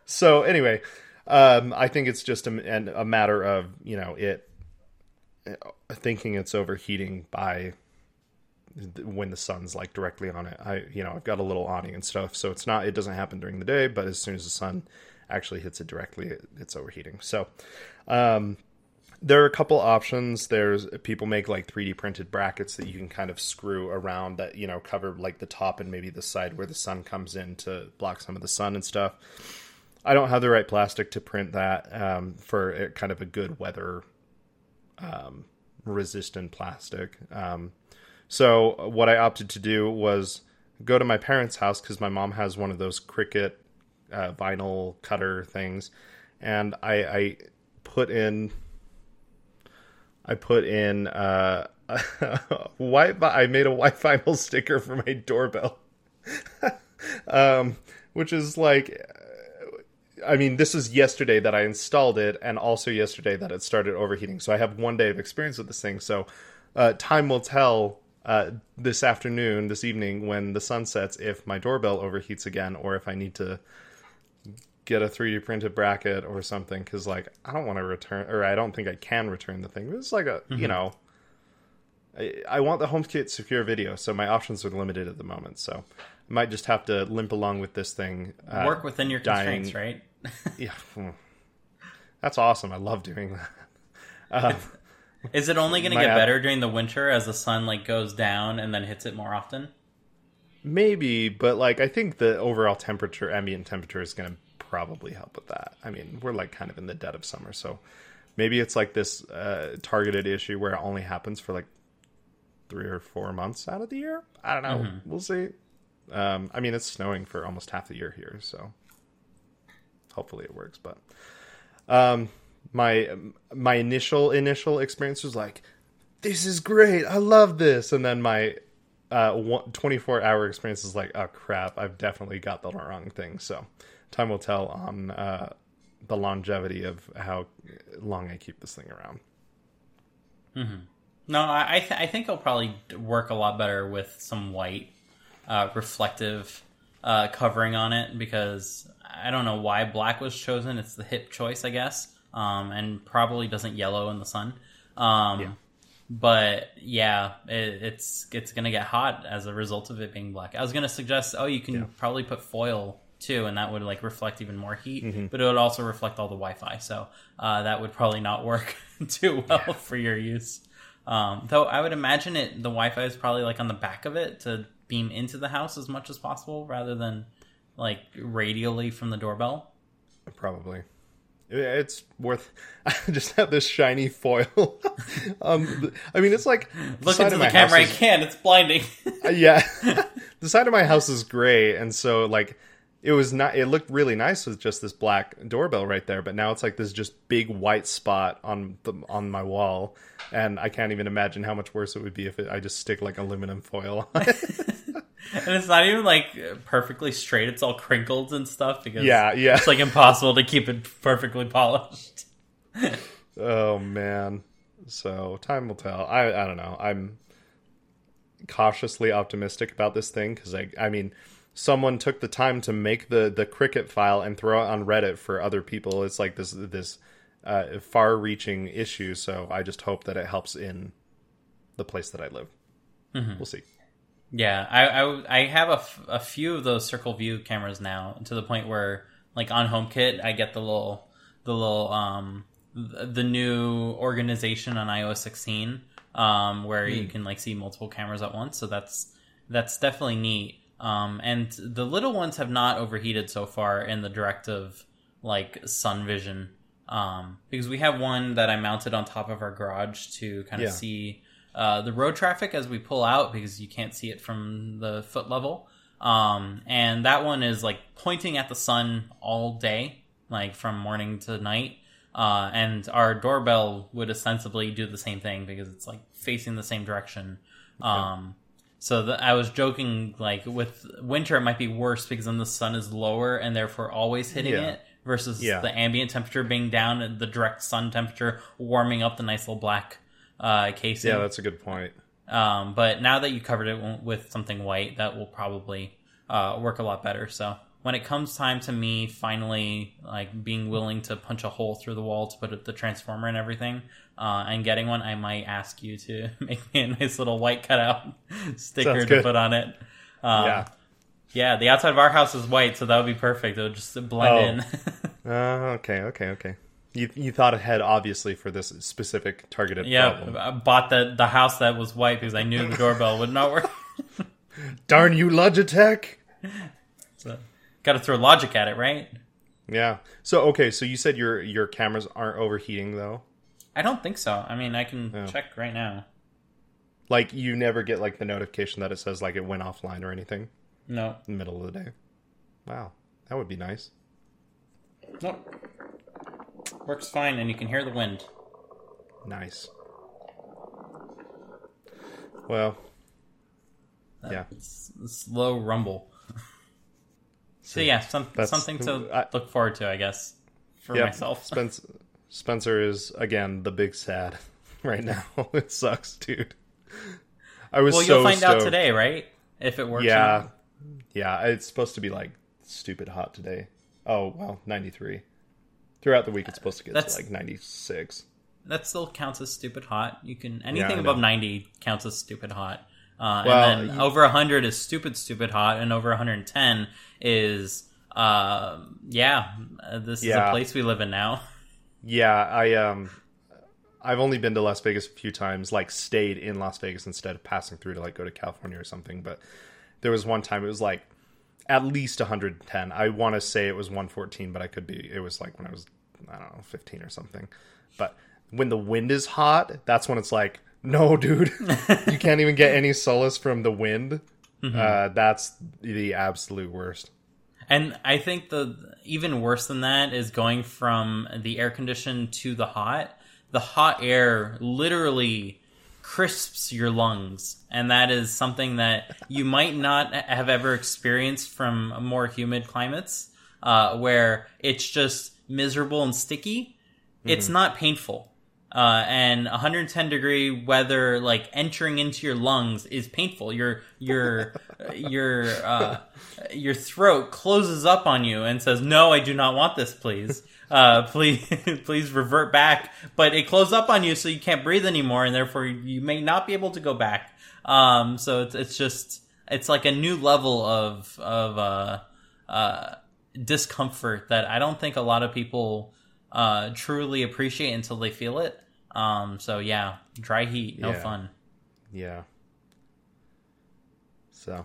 so anyway, um, I think it's just a, a matter of you know it thinking it's overheating by when the sun's like directly on it. I, you know, I've got a little awning and stuff, so it's not, it doesn't happen during the day, but as soon as the sun actually hits it directly, it, it's overheating. So, um, there are a couple options. There's people make like three D printed brackets that you can kind of screw around that, you know, cover like the top and maybe the side where the sun comes in to block some of the sun and stuff. I don't have the right plastic to print that, um, for kind of a good weather, um, resistant plastic. Um, So what I opted to do was go to my parents' house because my mom has one of those Cricut uh, vinyl cutter things, and I, I put in I put in uh, Wi-Fi. I made a Wi-Fi sticker for my doorbell, um, which is like, I mean, this is yesterday that I installed it, and also yesterday that it started overheating. So I have one day of experience with this thing. So uh, time will tell. Uh, this afternoon, this evening, when the sun sets, if my doorbell overheats again, or if I need to get a three D printed bracket or something, because like I don't want to return, or I don't think I can return the thing. It's like a, mm-hmm. you know, I, I want the HomeKit Secure Video, so my options are limited at the moment. So I might just have to limp along with this thing. Uh, Work within your dying. constraints, right? Yeah, that's awesome. I love doing that. Um, Is it only going to get app- better during the winter as the sun like goes down and then hits it more often? Maybe, but like I think the overall temperature, ambient temperature, is going to probably help with that. I mean, we're like kind of in the dead of summer, so maybe it's like this uh, targeted issue where it only happens for like three or four months out of the year. I don't know. Mm-hmm. We'll see. Um, I mean, it's snowing for almost half the year here, so hopefully it works. But. Um, My my initial initial experience was like, this is great, I love this, and then my twenty-four hour experience is like, oh crap, I've definitely got the wrong thing. So time will tell on uh, the longevity of how long I keep this thing around. Mm-hmm. No, I th- I think it'll probably work a lot better with some white uh, reflective uh, covering on it, because I don't know why black was chosen. It's the hip choice, I guess. Um, and probably doesn't yellow in the sun. Um, yeah. But yeah, it, it's it's going to get hot as a result of it being black. I was going to suggest, oh, you can yeah. probably put foil too, and that would like reflect even more heat, mm-hmm. but it would also reflect all the Wi-Fi. So uh, that would probably not work too well yeah. for your use. Um, though I would imagine it, the Wi-Fi is probably like on the back of it to beam into the house as much as possible rather than like radially from the doorbell. Probably. It's worth. I just have this shiny foil. um, I mean, it's like look into the camera. Is, I can. It's blinding. uh, yeah, the side of my house is gray, and so like it was not, it looked really nice with just this black doorbell right there, but now it's like this just big white spot on the, on my wall, and I can't even imagine how much worse it would be if it, I just stick like aluminum foil on it. And it's not even like perfectly straight, it's all crinkled and stuff because yeah, yeah. it's like impossible to keep it perfectly polished. Oh man. So time will tell. I, I don't know. I'm cautiously optimistic about this thing because I I mean someone took the time to make the, the Cricut file and throw it on Reddit for other people. It's like this this uh, far-reaching issue, so I just hope that it helps in the place that I live. Mm-hmm. We'll see. Yeah, I, I, I have a, f- a few of those Circle View cameras now to the point where, like, on HomeKit, I get the little, the little, um, the new organization on iOS sixteen, um, where mm. you can, like, see multiple cameras at once. So that's, that's definitely neat. Um, and the little ones have not overheated so far in the direct of, like, sun vision. Um, because we have one that I mounted on top of our garage to kind of yeah. see... Uh, the road traffic as we pull out because you can't see it from the foot level. Um, and that one is like pointing at the sun all day, like from morning to night. Uh, and our doorbell would ostensibly do the same thing because it's like facing the same direction. Okay. Um, so the, I was joking, like with winter, it might be worse because then the sun is lower and therefore always hitting yeah. it versus yeah. the ambient temperature being down and the direct sun temperature warming up the nice little black uh casing. Yeah, that's a good point. Um but now that you covered it with something white, that will probably uh work a lot better. So when it comes time to me finally like being willing to punch a hole through the wall to put up the transformer and everything, uh and getting one, I might ask you to make me a nice little white cutout sticker to put on it. um yeah yeah the outside of our house is white, so that would be perfect. It would just blend oh. in. uh, okay okay okay You you thought ahead, obviously, for this specific targeted yeah, problem. Yeah, I bought the, the house that was white because I knew the doorbell would not work. Darn you, Logitech! So, got to throw logic at it, right? Yeah. So, okay, so you said your your cameras aren't overheating, though? I don't think so. I mean, I can oh. check right now. Like, you never get, like, the notification that it says, like, it went offline or anything? No. In the middle of the day. Wow. That would be nice. Nope. Works fine, and you can hear the wind. Nice. Well, uh, yeah. It's a slow rumble. So, yeah, some, something to I, look forward to, I guess, for yeah, myself. Spencer, Spencer is, again, the big sad right now. It sucks, dude. I was well, so Well, you'll find stoked. out today, right? If it works. Yeah. Out. Yeah, it's supposed to be, like, stupid hot today. Oh, well, ninety-three. Throughout the week, it's supposed to get that's, to like ninety-six. That still counts as stupid hot. You can anything yeah, above ninety counts as stupid hot. Uh, well, and then you, over one hundred is stupid, stupid hot, and over one hundred ten is uh, yeah. This yeah. is a place we live in now. Yeah, I um, I've only been to Las Vegas a few times. Like stayed in Las Vegas instead of passing through to like go to California or something. But there was one time it was like at least one hundred ten. I want to say it was one fourteen, but I could be. It was like when I was. I don't know, fifteen or something. But when the wind is hot, that's when it's like, no, dude, you can't even get any solace from the wind. Mm-hmm. Uh, that's the absolute worst. And I think the even worse than that is going from the air condition to the hot. The hot air literally crisps your lungs. And that is something that you might not have ever experienced from more humid climates, uh, where it's just miserable and sticky. Mm-hmm. It's not painful, uh and one hundred ten degree weather like entering into your lungs is painful. Your your your uh your throat closes up on you and says, no, I do not want this, please. uh please please revert back. But it closes up on you, so you can't breathe anymore, and therefore you may not be able to go back. Um so it's, it's just it's like a new level of of uh uh discomfort that I don't think a lot of people uh truly appreciate until they feel it. Um so yeah, dry heat, no yeah. fun. Yeah. So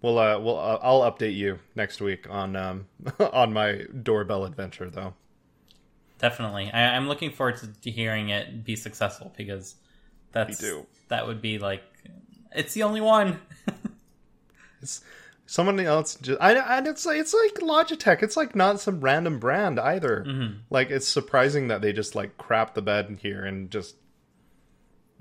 we'll uh we'll uh, I'll update you next week on um on my doorbell adventure, though. Definitely. I, I'm looking forward to, to hearing it be successful, because that's that would be like, it's the only one. it's Someone else just, I, and it's like, it's like Logitech. It's like not some random brand either. Mm-hmm. Like, it's surprising that they just like crap the bed here and just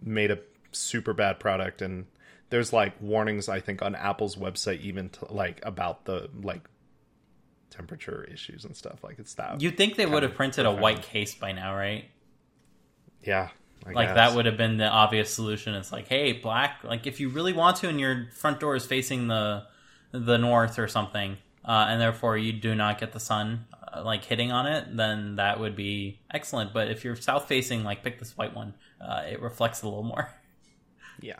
made a super bad product. And there's like warnings, I think, on Apple's website even to, like about the like temperature issues and stuff. Like, it's that. You'd think they would have printed a white case by now, right? Yeah. I like guess. That would have been the obvious solution. It's like, hey, black. Like, if you really want to, and your front door is facing the the north or something, uh, and therefore you do not get the sun uh, like hitting on it, then that would be excellent. But if you're south facing, like pick this white one. Uh, it reflects a little more. Yeah.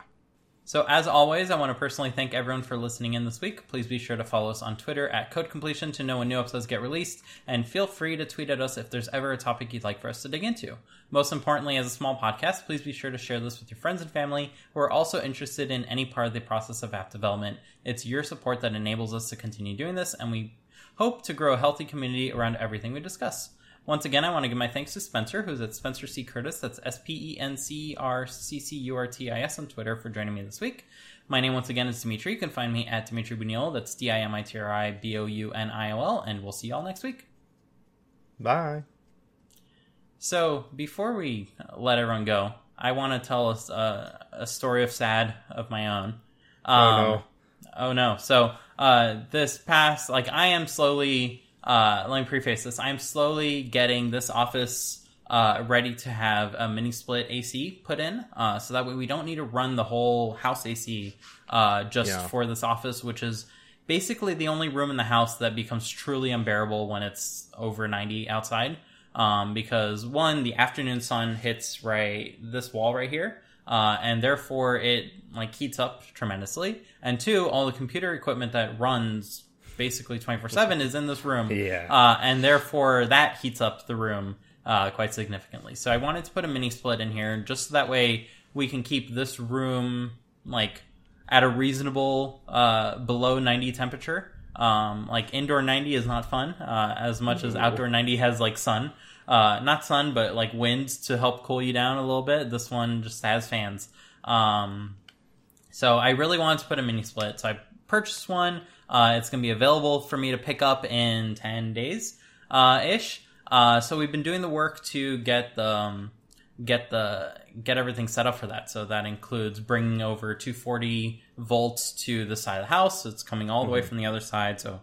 So as always, I want to personally thank everyone for listening in this week. Please be sure to follow us on Twitter at Code Completion to know when new episodes get released, and feel free to tweet at us if there's ever a topic you'd like for us to dig into. Most importantly, as a small podcast, please be sure to share this with your friends and family who are also interested in any part of the process of app development. It's your support that enables us to continue doing this, and we hope to grow a healthy community around everything we discuss. Once again, I want to give my thanks to Spencer, who's at Spencer C. Curtis, that's S P E N C R C C U R T I S on Twitter, for joining me this week. My name, once again, is Dimitri. You can find me at Dimitri Buniol, that's D I M I T R I B O U N I O L, and we'll see y'all next week. Bye. So, before we let everyone go, I want to tell us uh, a story of sad of my own. Um, oh, no. Oh, no. So, uh, this past, like, I am slowly... Uh, let me preface this. I'm slowly getting this office uh, ready to have a mini split A C put in. Uh, so that way we don't need to run the whole house A C uh, just yeah. for this office, which is basically the only room in the house that becomes truly unbearable when it's over ninety outside. Um, because one, the afternoon sun hits right this wall right here. Uh, and therefore it like heats up tremendously. And two, all the computer equipment that runs basically twenty-four seven is in this room. Yeah. Uh, and therefore that heats up the room uh, quite significantly. So I wanted to put a mini split in here just so that way we can keep this room like at a reasonable uh, below ninety temperature. Um, like indoor ninety is not fun uh, as much Ooh. As outdoor ninety has like sun. Uh, not sun, but like wind to help cool you down a little bit. This one just has fans. Um, so I really wanted to put a mini split. So I purchased one. Uh, it's going to be available for me to pick up in ten days, uh, ish. Uh, so we've been doing the work to get the, um, get the, get everything set up for that. So that includes bringing over two hundred forty volts to the side of the house. So it's coming all the mm-hmm. way from the other side. So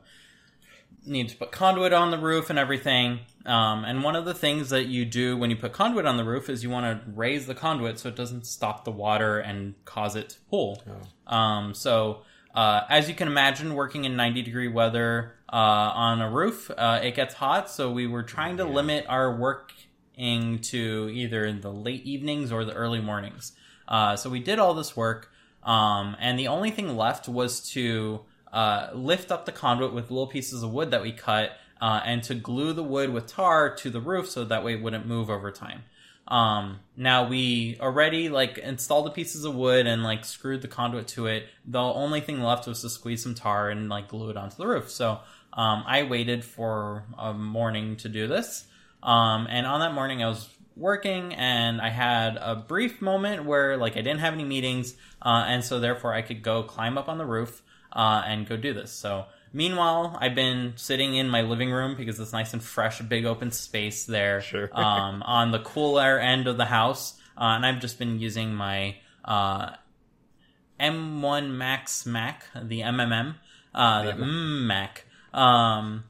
need to put conduit on the roof and everything. Um, and one of the things that you do when you put conduit on the roof is you want to raise the conduit so it doesn't stop the water and cause it to pool. Oh. Um, so... Uh, as you can imagine, working in ninety degree weather, uh, on a roof, uh, it gets hot. So we were trying to yeah. limit our working to either in the late evenings or the early mornings. Uh, so we did all this work. Um, and the only thing left was to, uh, lift up the conduit with little pieces of wood that we cut, uh, and to glue the wood with tar to the roof. So that way it wouldn't move over time. Um, now we already like installed the pieces of wood and like screwed the conduit to it. The only thing left was to squeeze some tar and like glue it onto the roof. So, um, I waited for a morning to do this. Um, and on that morning I was working and I had a brief moment where like I didn't have any meetings. Uh, and so therefore I could go climb up on the roof, uh, and go do this. So meanwhile, I've been sitting in my living room because it's nice and fresh, a big open space there, sure. um, on the cooler end of the house. Uh, and I've just been using my uh, M one Max Mac, the M M M, uh, the M Mac. Um,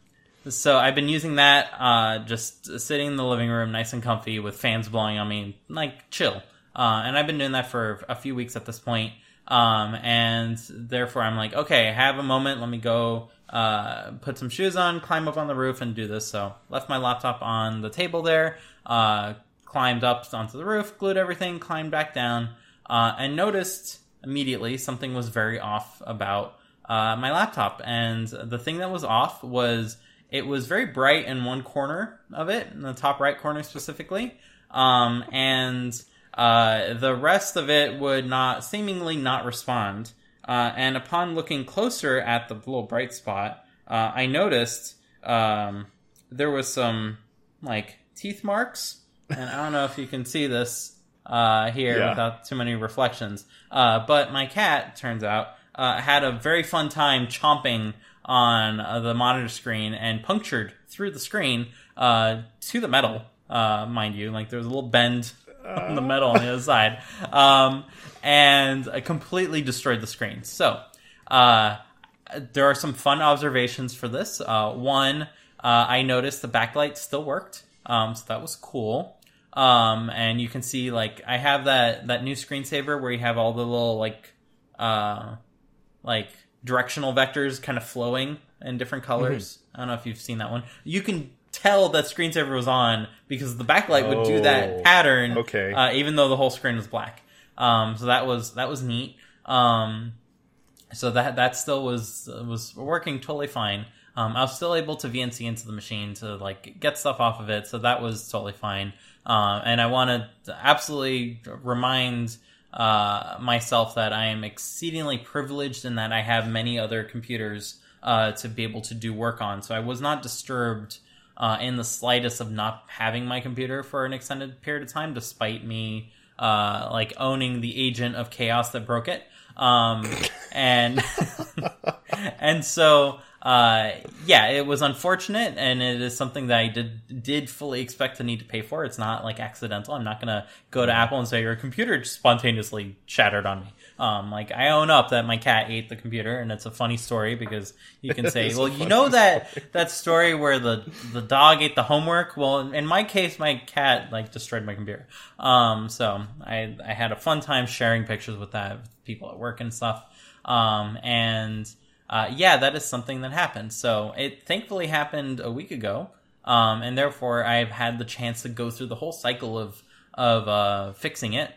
so I've been using that, uh, just sitting in the living room, nice and comfy with fans blowing on me, like chill. Uh, and I've been doing that for a few weeks at this point. Um, and therefore I'm like, okay, I have a moment. Let me go, uh, put some shoes on, climb up on the roof and do this. So left my laptop on the table there, uh, climbed up onto the roof, glued everything, climbed back down, uh, and noticed immediately something was very off about, uh, my laptop. And the thing that was off was it was very bright in one corner of it, in the top right corner specifically. Um, and... Uh, the rest of it would not, seemingly not respond. Uh, and upon looking closer at the little bright spot, uh, I noticed, um, there was some, like, teeth marks. And I don't know if you can see this, uh, here yeah. without too many reflections. Uh, but my cat, turns out, uh, had a very fun time chomping on uh, the monitor screen and punctured through the screen uh, to the metal, uh, mind you. Like, there was a little bend on the metal on the other side. Um, and uh, completely destroyed the screen. So, uh, there are some fun observations for this. Uh, one, uh, I noticed the backlight still worked. Um, so that was cool. Um, and you can see, like, I have that, that new screensaver where you have all the little, like, uh, like directional vectors kind of flowing in different colors. Mm-hmm. I don't know if you've seen that one. You can tell that screensaver was on because the backlight oh, would do that pattern. Okay. Uh, even though the whole screen was black. Um, so that was, that was neat. Um, so that, that still was, was working totally fine. Um, I was still able to V N C into the machine to, like, get stuff off of it. So that was totally fine. Uh, and I want to absolutely remind uh, myself that I am exceedingly privileged in that I have many other computers uh, to be able to do work on. So I was not disturbed uh, in the slightest of not having my computer for an extended period of time, despite me uh, like owning the agent of chaos that broke it. Um, and and so... Uh, yeah, it was unfortunate, and it is something that I did did fully expect to need to pay for. It's not, like, accidental. I'm not gonna go to Apple and say your computer just spontaneously shattered on me. Um, like, I own up that my cat ate the computer, and it's a funny story because you can say, well, you know that story. that story where the the dog ate the homework. Well, in my case, my cat, like, destroyed my computer. Um, so I I had a fun time sharing pictures with that with people at work and stuff. Um, and. Uh, yeah, that is something that happened. So it thankfully happened a week ago, um, and therefore I've had the chance to go through the whole cycle of of uh, fixing it.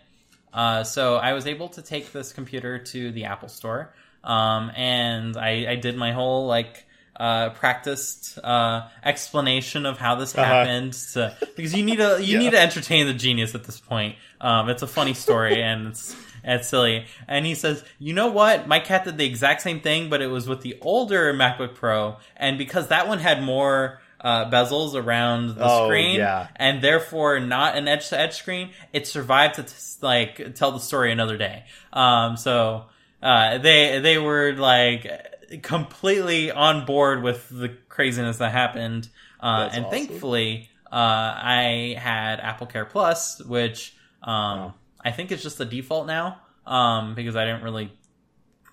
Uh, so I was able to take this computer to the Apple Store, um, and I, I did my whole, like, uh, practiced uh, explanation of how this uh-huh. happened, to, because you need to you yeah. need to entertain the genius at this point. Um, it's a funny story, and it's. That's silly. And he says, you know what? My cat did the exact same thing, but it was with the older MacBook Pro. And because that one had more uh, bezels around the oh, screen, yeah. and therefore not an edge-to-edge screen, it survived to t- like tell the story another day. Um, so uh, they they were, like, completely on board with the craziness that happened. Uh, and awesome. Thankfully, uh, I had AppleCare Plus, which... Um, wow. I think it's just the default now, um, because I didn't really,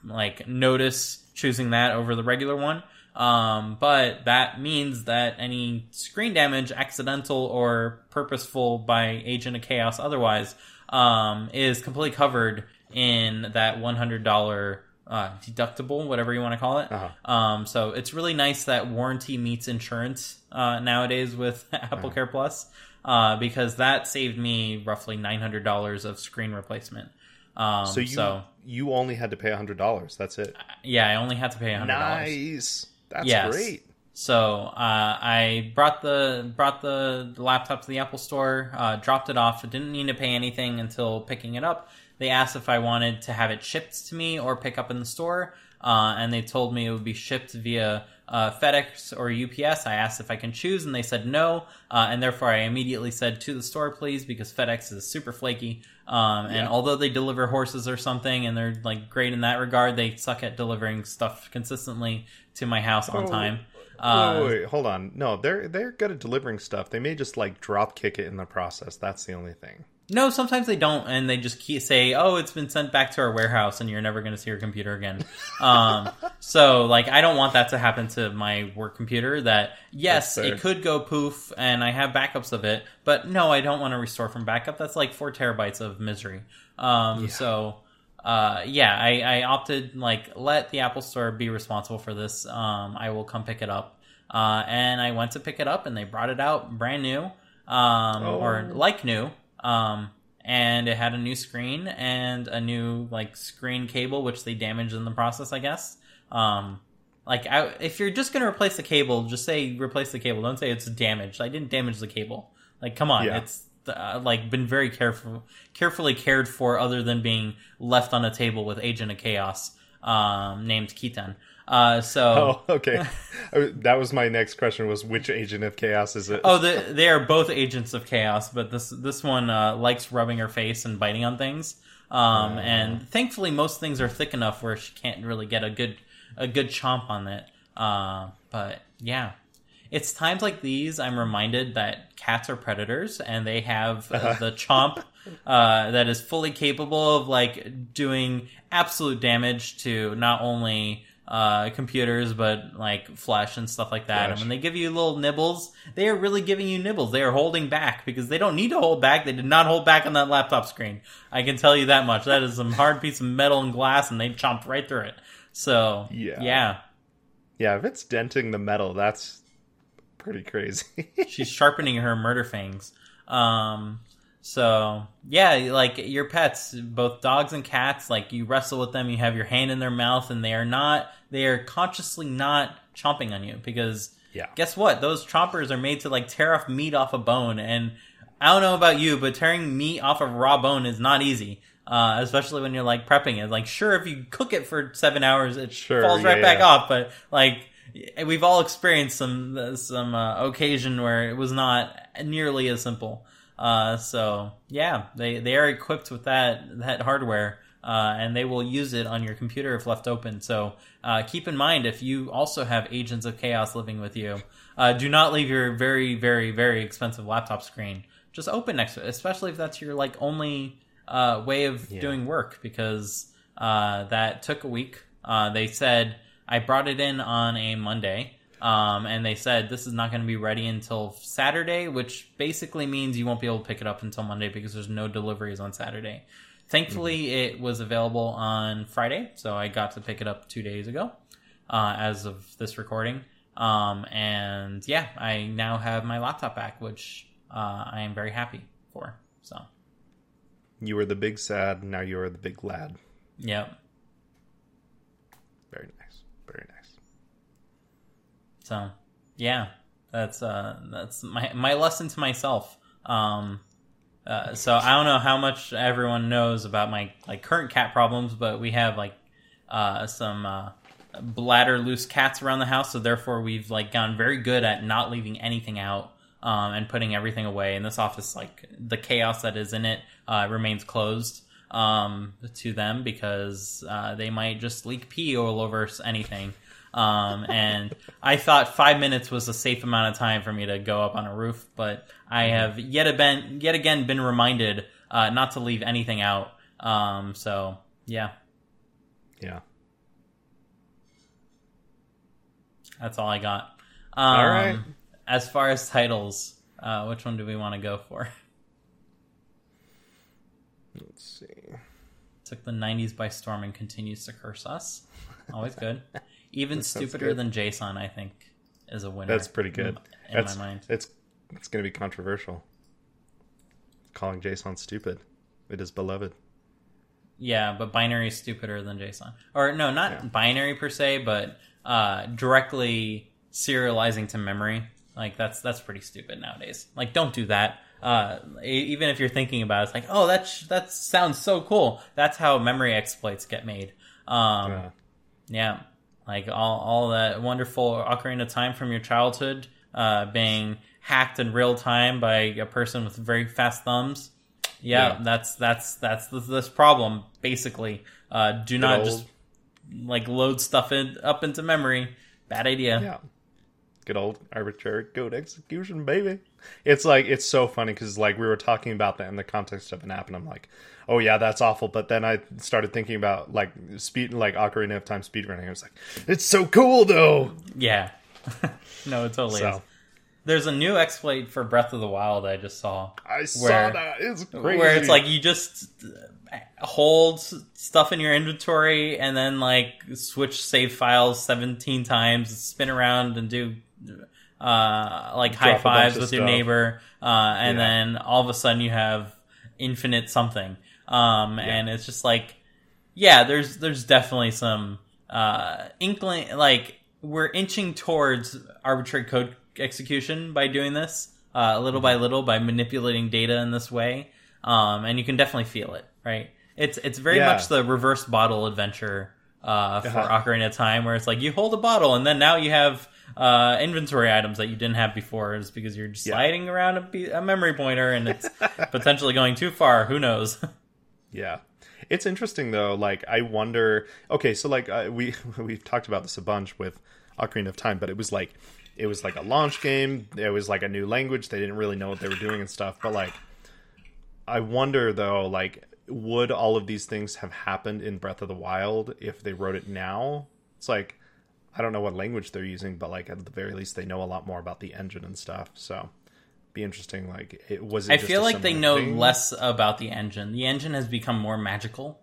like, notice choosing that over the regular one. Um, but that means that any screen damage, accidental or purposeful by Agent of Chaos otherwise, um, is completely covered in that one hundred dollars uh, deductible, whatever you want to call it. Uh-huh. Um, so it's really nice that warranty meets insurance uh, nowadays with AppleCare uh-huh. Plus. Uh, because that saved me roughly nine hundred dollars of screen replacement. Um, so you so, you only had to pay one hundred dollars. That's it. Yeah, I only had to pay one hundred dollars. Nice. That's yes. great. So uh, I brought the brought the laptop to the Apple Store, uh, dropped it off. I didn't need to pay anything until picking it up. They asked if I wanted to have it shipped to me or pick up in the store, uh, and they told me it would be shipped via... Uh, FedEx or U P S. I asked if I can choose, and they said no, uh, and therefore I immediately said to the store, please, because FedEx is super flaky. Um, yeah. And although they deliver horses or something, and they're, like, great in that regard, they suck at delivering stuff consistently to my house on oh, time. Uh, wait, wait, wait, hold on. No, they're they're good at delivering stuff. They may just, like, drop kick it in the process. That's the only thing. No, sometimes they don't, and they just keep say, oh, it's been sent back to our warehouse, and you're never going to see your computer again. Um, so, like, I don't want that to happen to my work computer, that, yes, it could go poof, and I have backups of it, but no, I don't want to restore from backup. That's, like, four terabytes of misery. Um, yeah. So, uh, yeah, I, I opted, like, let the Apple Store be responsible for this. Um, I will come pick it up. Uh, and I went to pick it up, and they brought it out brand new, um, oh. or like new. Um, and it had a new screen and a new, like, screen cable, which they damaged in the process, I guess. Um, like, I, if you're just going to replace the cable, just say replace the cable. Don't say it's damaged. I didn't damage the cable. Like, come on. Yeah. It's, uh, like, been very careful, carefully cared for, other than being left on a table with Agent of Chaos, um, named Keaton. Uh, so. Oh, okay. That was my next question, was which Agent of Chaos is it? Oh, the, they are both Agents of Chaos, but this, this one, uh, likes rubbing her face and biting on things. Um, and thankfully, most things are thick enough where she can't really get a good a good chomp on it. Uh, but yeah, it's times like these I'm reminded that cats are predators, and they have uh, the chomp uh, that is fully capable of like doing absolute damage to not only uh, computers but like flesh and stuff like that. Gosh. And when they give you little nibbles, they are really giving you nibbles. They are holding back because they don't need to hold back. They did not hold back on that laptop screen. I can tell you that much. That is some hard piece of metal and glass, and they chomp right through it. So yeah. yeah. Yeah, if it's denting the metal, that's pretty crazy. She's sharpening her murder fangs. Um, so, yeah, like, your pets, both dogs and cats, like, you wrestle with them, you have your hand in their mouth, and they are not, they are consciously not chomping on you, because yeah. guess what? Those chompers are made to, like, tear off meat off a bone, and I don't know about you, but tearing meat off a raw bone is not easy. Uh, especially when you're, like, prepping it. Like, sure, if you cook it for seven hours, it sure, falls right yeah, back yeah. off. But, like, we've all experienced some some uh, occasion where it was not nearly as simple. Uh, so, yeah, they, they are equipped with that, that hardware. Uh, and they will use it on your computer if left open. So, uh, keep in mind, if you also have agents of chaos living with you, uh, do not leave your very, very, very expensive laptop screen. Just open next to it, especially if that's your, like, only... Uh, way of yeah. doing work, because uh, that took a week. Uh, they said, I brought it in on a Monday, um, and they said, this is not going to be ready until Saturday, which basically means you won't be able to pick it up until Monday because there's no deliveries on Saturday. Thankfully, mm-hmm. it was available on Friday, so I got to pick it up two days ago uh, as of this recording. Um, and yeah, I now have my laptop back, which uh, I am very happy for, so... You were the big sad, now you are the big lad. Yep. Very nice. Very nice. So, yeah. That's uh, that's my my lesson to myself. Um, uh, so I don't know how much everyone knows about my like current cat problems, but we have like uh, some uh, bladder loose cats around the house, so therefore we've like gotten very good at not leaving anything out. Um, and putting everything away. In this office, like, the chaos that is in it uh, remains closed um, to them because uh, they might just leak pee all over anything. Um, and I thought five minutes was a safe amount of time for me to go up on a roof, but I have yet, been, yet again been reminded uh, not to leave anything out. Um, so, yeah. Yeah. That's all I got. Um, all right. As far as titles, uh, which one do we want to go for? Let's see. Took the nineties by storm and continues to curse us. Always good. Even stupider good. than JSON, I think, is a winner. That's pretty good. In, in That's, my mind. It's, it's going to be controversial. Calling JSON stupid. It is beloved. Yeah, but binary is stupider than JSON. Or no, not yeah. binary per se, but uh, directly serializing to memory. Like, that's that's pretty stupid nowadays. Like, don't do that. Uh, even if you're thinking about it, it's like, oh, that, sh- that sounds so cool. That's how memory exploits get made. Um, yeah. yeah. Like, all all that wonderful Ocarina of Time from your childhood uh, being hacked in real time by a person with very fast thumbs. Yeah, yeah. that's that's that's this problem, basically. Uh, do Good not old. just, like, load stuff in, up into memory. Bad idea. Yeah. Good old arbitrary code execution, baby. It's like, it's so funny because like we were talking about that in the context of an app, and I'm like, oh yeah, that's awful. But then I started thinking about like speed, like Ocarina of Time speedrunning. I was like, it's so cool though. Yeah. No, it totally so. is. There's a new exploit for Breath of the Wild I just saw. I where, saw that. It's crazy. Where it's like you just hold stuff in your inventory and then like switch save files seventeen times, spin around and do uh, like Drop high fives with your stuff. neighbor. Uh, and yeah. then all of a sudden you have infinite something. Um, yeah. And it's just like, yeah, there's, there's definitely some uh, inkling. Like, we're inching towards arbitrary code execution by doing this uh little by little, by manipulating data in this way, um and you can definitely feel it, right? It's it's very yeah. much the reverse bottle adventure uh for uh-huh. Ocarina of Time, where it's like you hold a bottle and then now you have uh inventory items that you didn't have before. It's because you're just yeah. sliding around a, be- a memory pointer, and it's potentially going too far, who knows. yeah It's interesting though. Like, I wonder. Okay, so like uh, we we've talked about this a bunch with Ocarina of Time, but it was like it was like a launch game. It was like a new language. They didn't really know what they were doing and stuff. But like, I wonder though, like, would all of these things have happened in Breath of the Wild if they wrote it now? It's like, I don't know what language they're using, but like at the very least, they know a lot more about the engine and stuff. So, be interesting. Like, it was. It I just feel like they know thing? less about the engine. The engine has become more magical,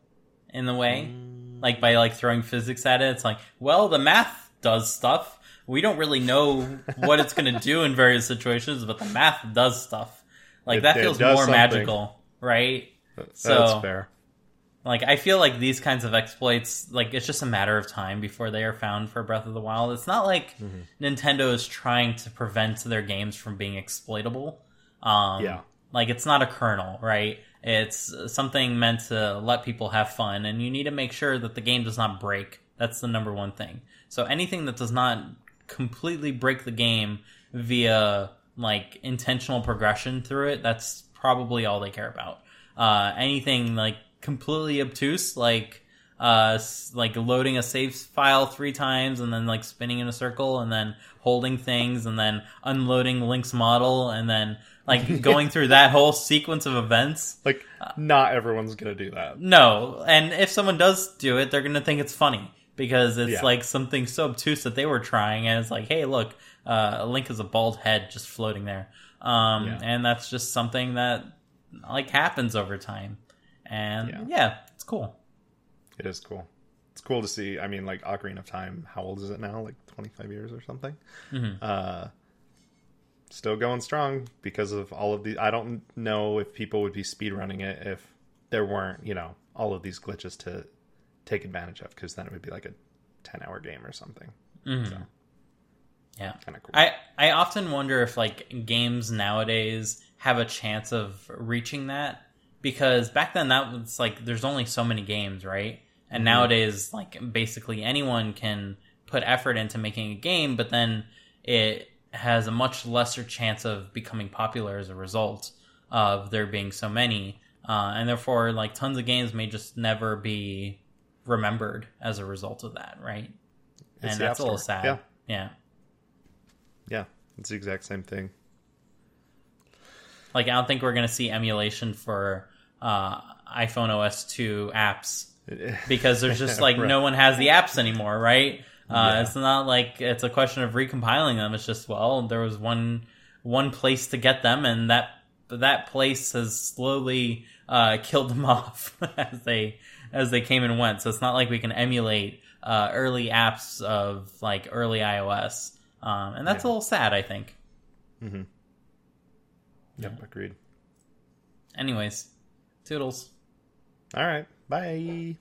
in the way, mm. like by like throwing physics at it. It's like, well, the math does stuff. We don't really know what it's going to do in various situations, but the math does stuff. Like it, that feels more something. magical, right? So, that's fair. Like, I feel like these kinds of exploits, like, it's just a matter of time before they are found for Breath of the Wild. It's not like mm-hmm. Nintendo is trying to prevent their games from being exploitable. Um, yeah. Like, it's not a kernel, right? It's something meant to let people have fun, and you need to make sure that the game does not break. That's the number one thing. So anything that does not completely break the game via, like, intentional progression through it, that's probably all they care about. Uh, anything, like, completely obtuse, like uh like loading a save file three times and then like spinning in a circle and then holding things and then unloading Link's model and then like going through that whole sequence of events, like not everyone's gonna do that. No, and if someone does do it, they're gonna think it's funny because it's yeah. like something so obtuse that they were trying, and it's like, hey, look, uh Link is a bald head just floating there. um yeah. And that's just something that like happens over time. And yeah. yeah, it's cool. It is cool. It's cool to see. I mean, like Ocarina of Time, how old is it now? Like twenty-five years or something? Mm-hmm. Uh, still going strong because of all of these. I don't know if people would be speedrunning it if there weren't, you know, all of these glitches to take advantage of, because then it would be like a ten hour game or something. Mm-hmm. So, yeah. Kind of cool. I, I often wonder if like games nowadays have a chance of reaching that. Because back then, that was like, there's only so many games, right? And mm-hmm. nowadays, like, basically anyone can put effort into making a game, but then it has a much lesser chance of becoming popular as a result of there being so many. Uh, and therefore, like, tons of games may just never be remembered as a result of that, right? It's and that's a little sad. Yeah. yeah. Yeah, it's the exact same thing. Like, I don't think we're going to see emulation for uh, iPhone O S two apps, because there's just, like, right. no one has the apps anymore, right? Uh, yeah. It's not like it's a question of recompiling them. It's just, well, there was one one place to get them, and that that place has slowly uh, killed them off as they as they came and went. So it's not like we can emulate uh, early apps of, like, early iOS. Um, and that's yeah. a little sad, I think. Mm-hmm. Yep, agreed. Anyways, toodles. All right, bye.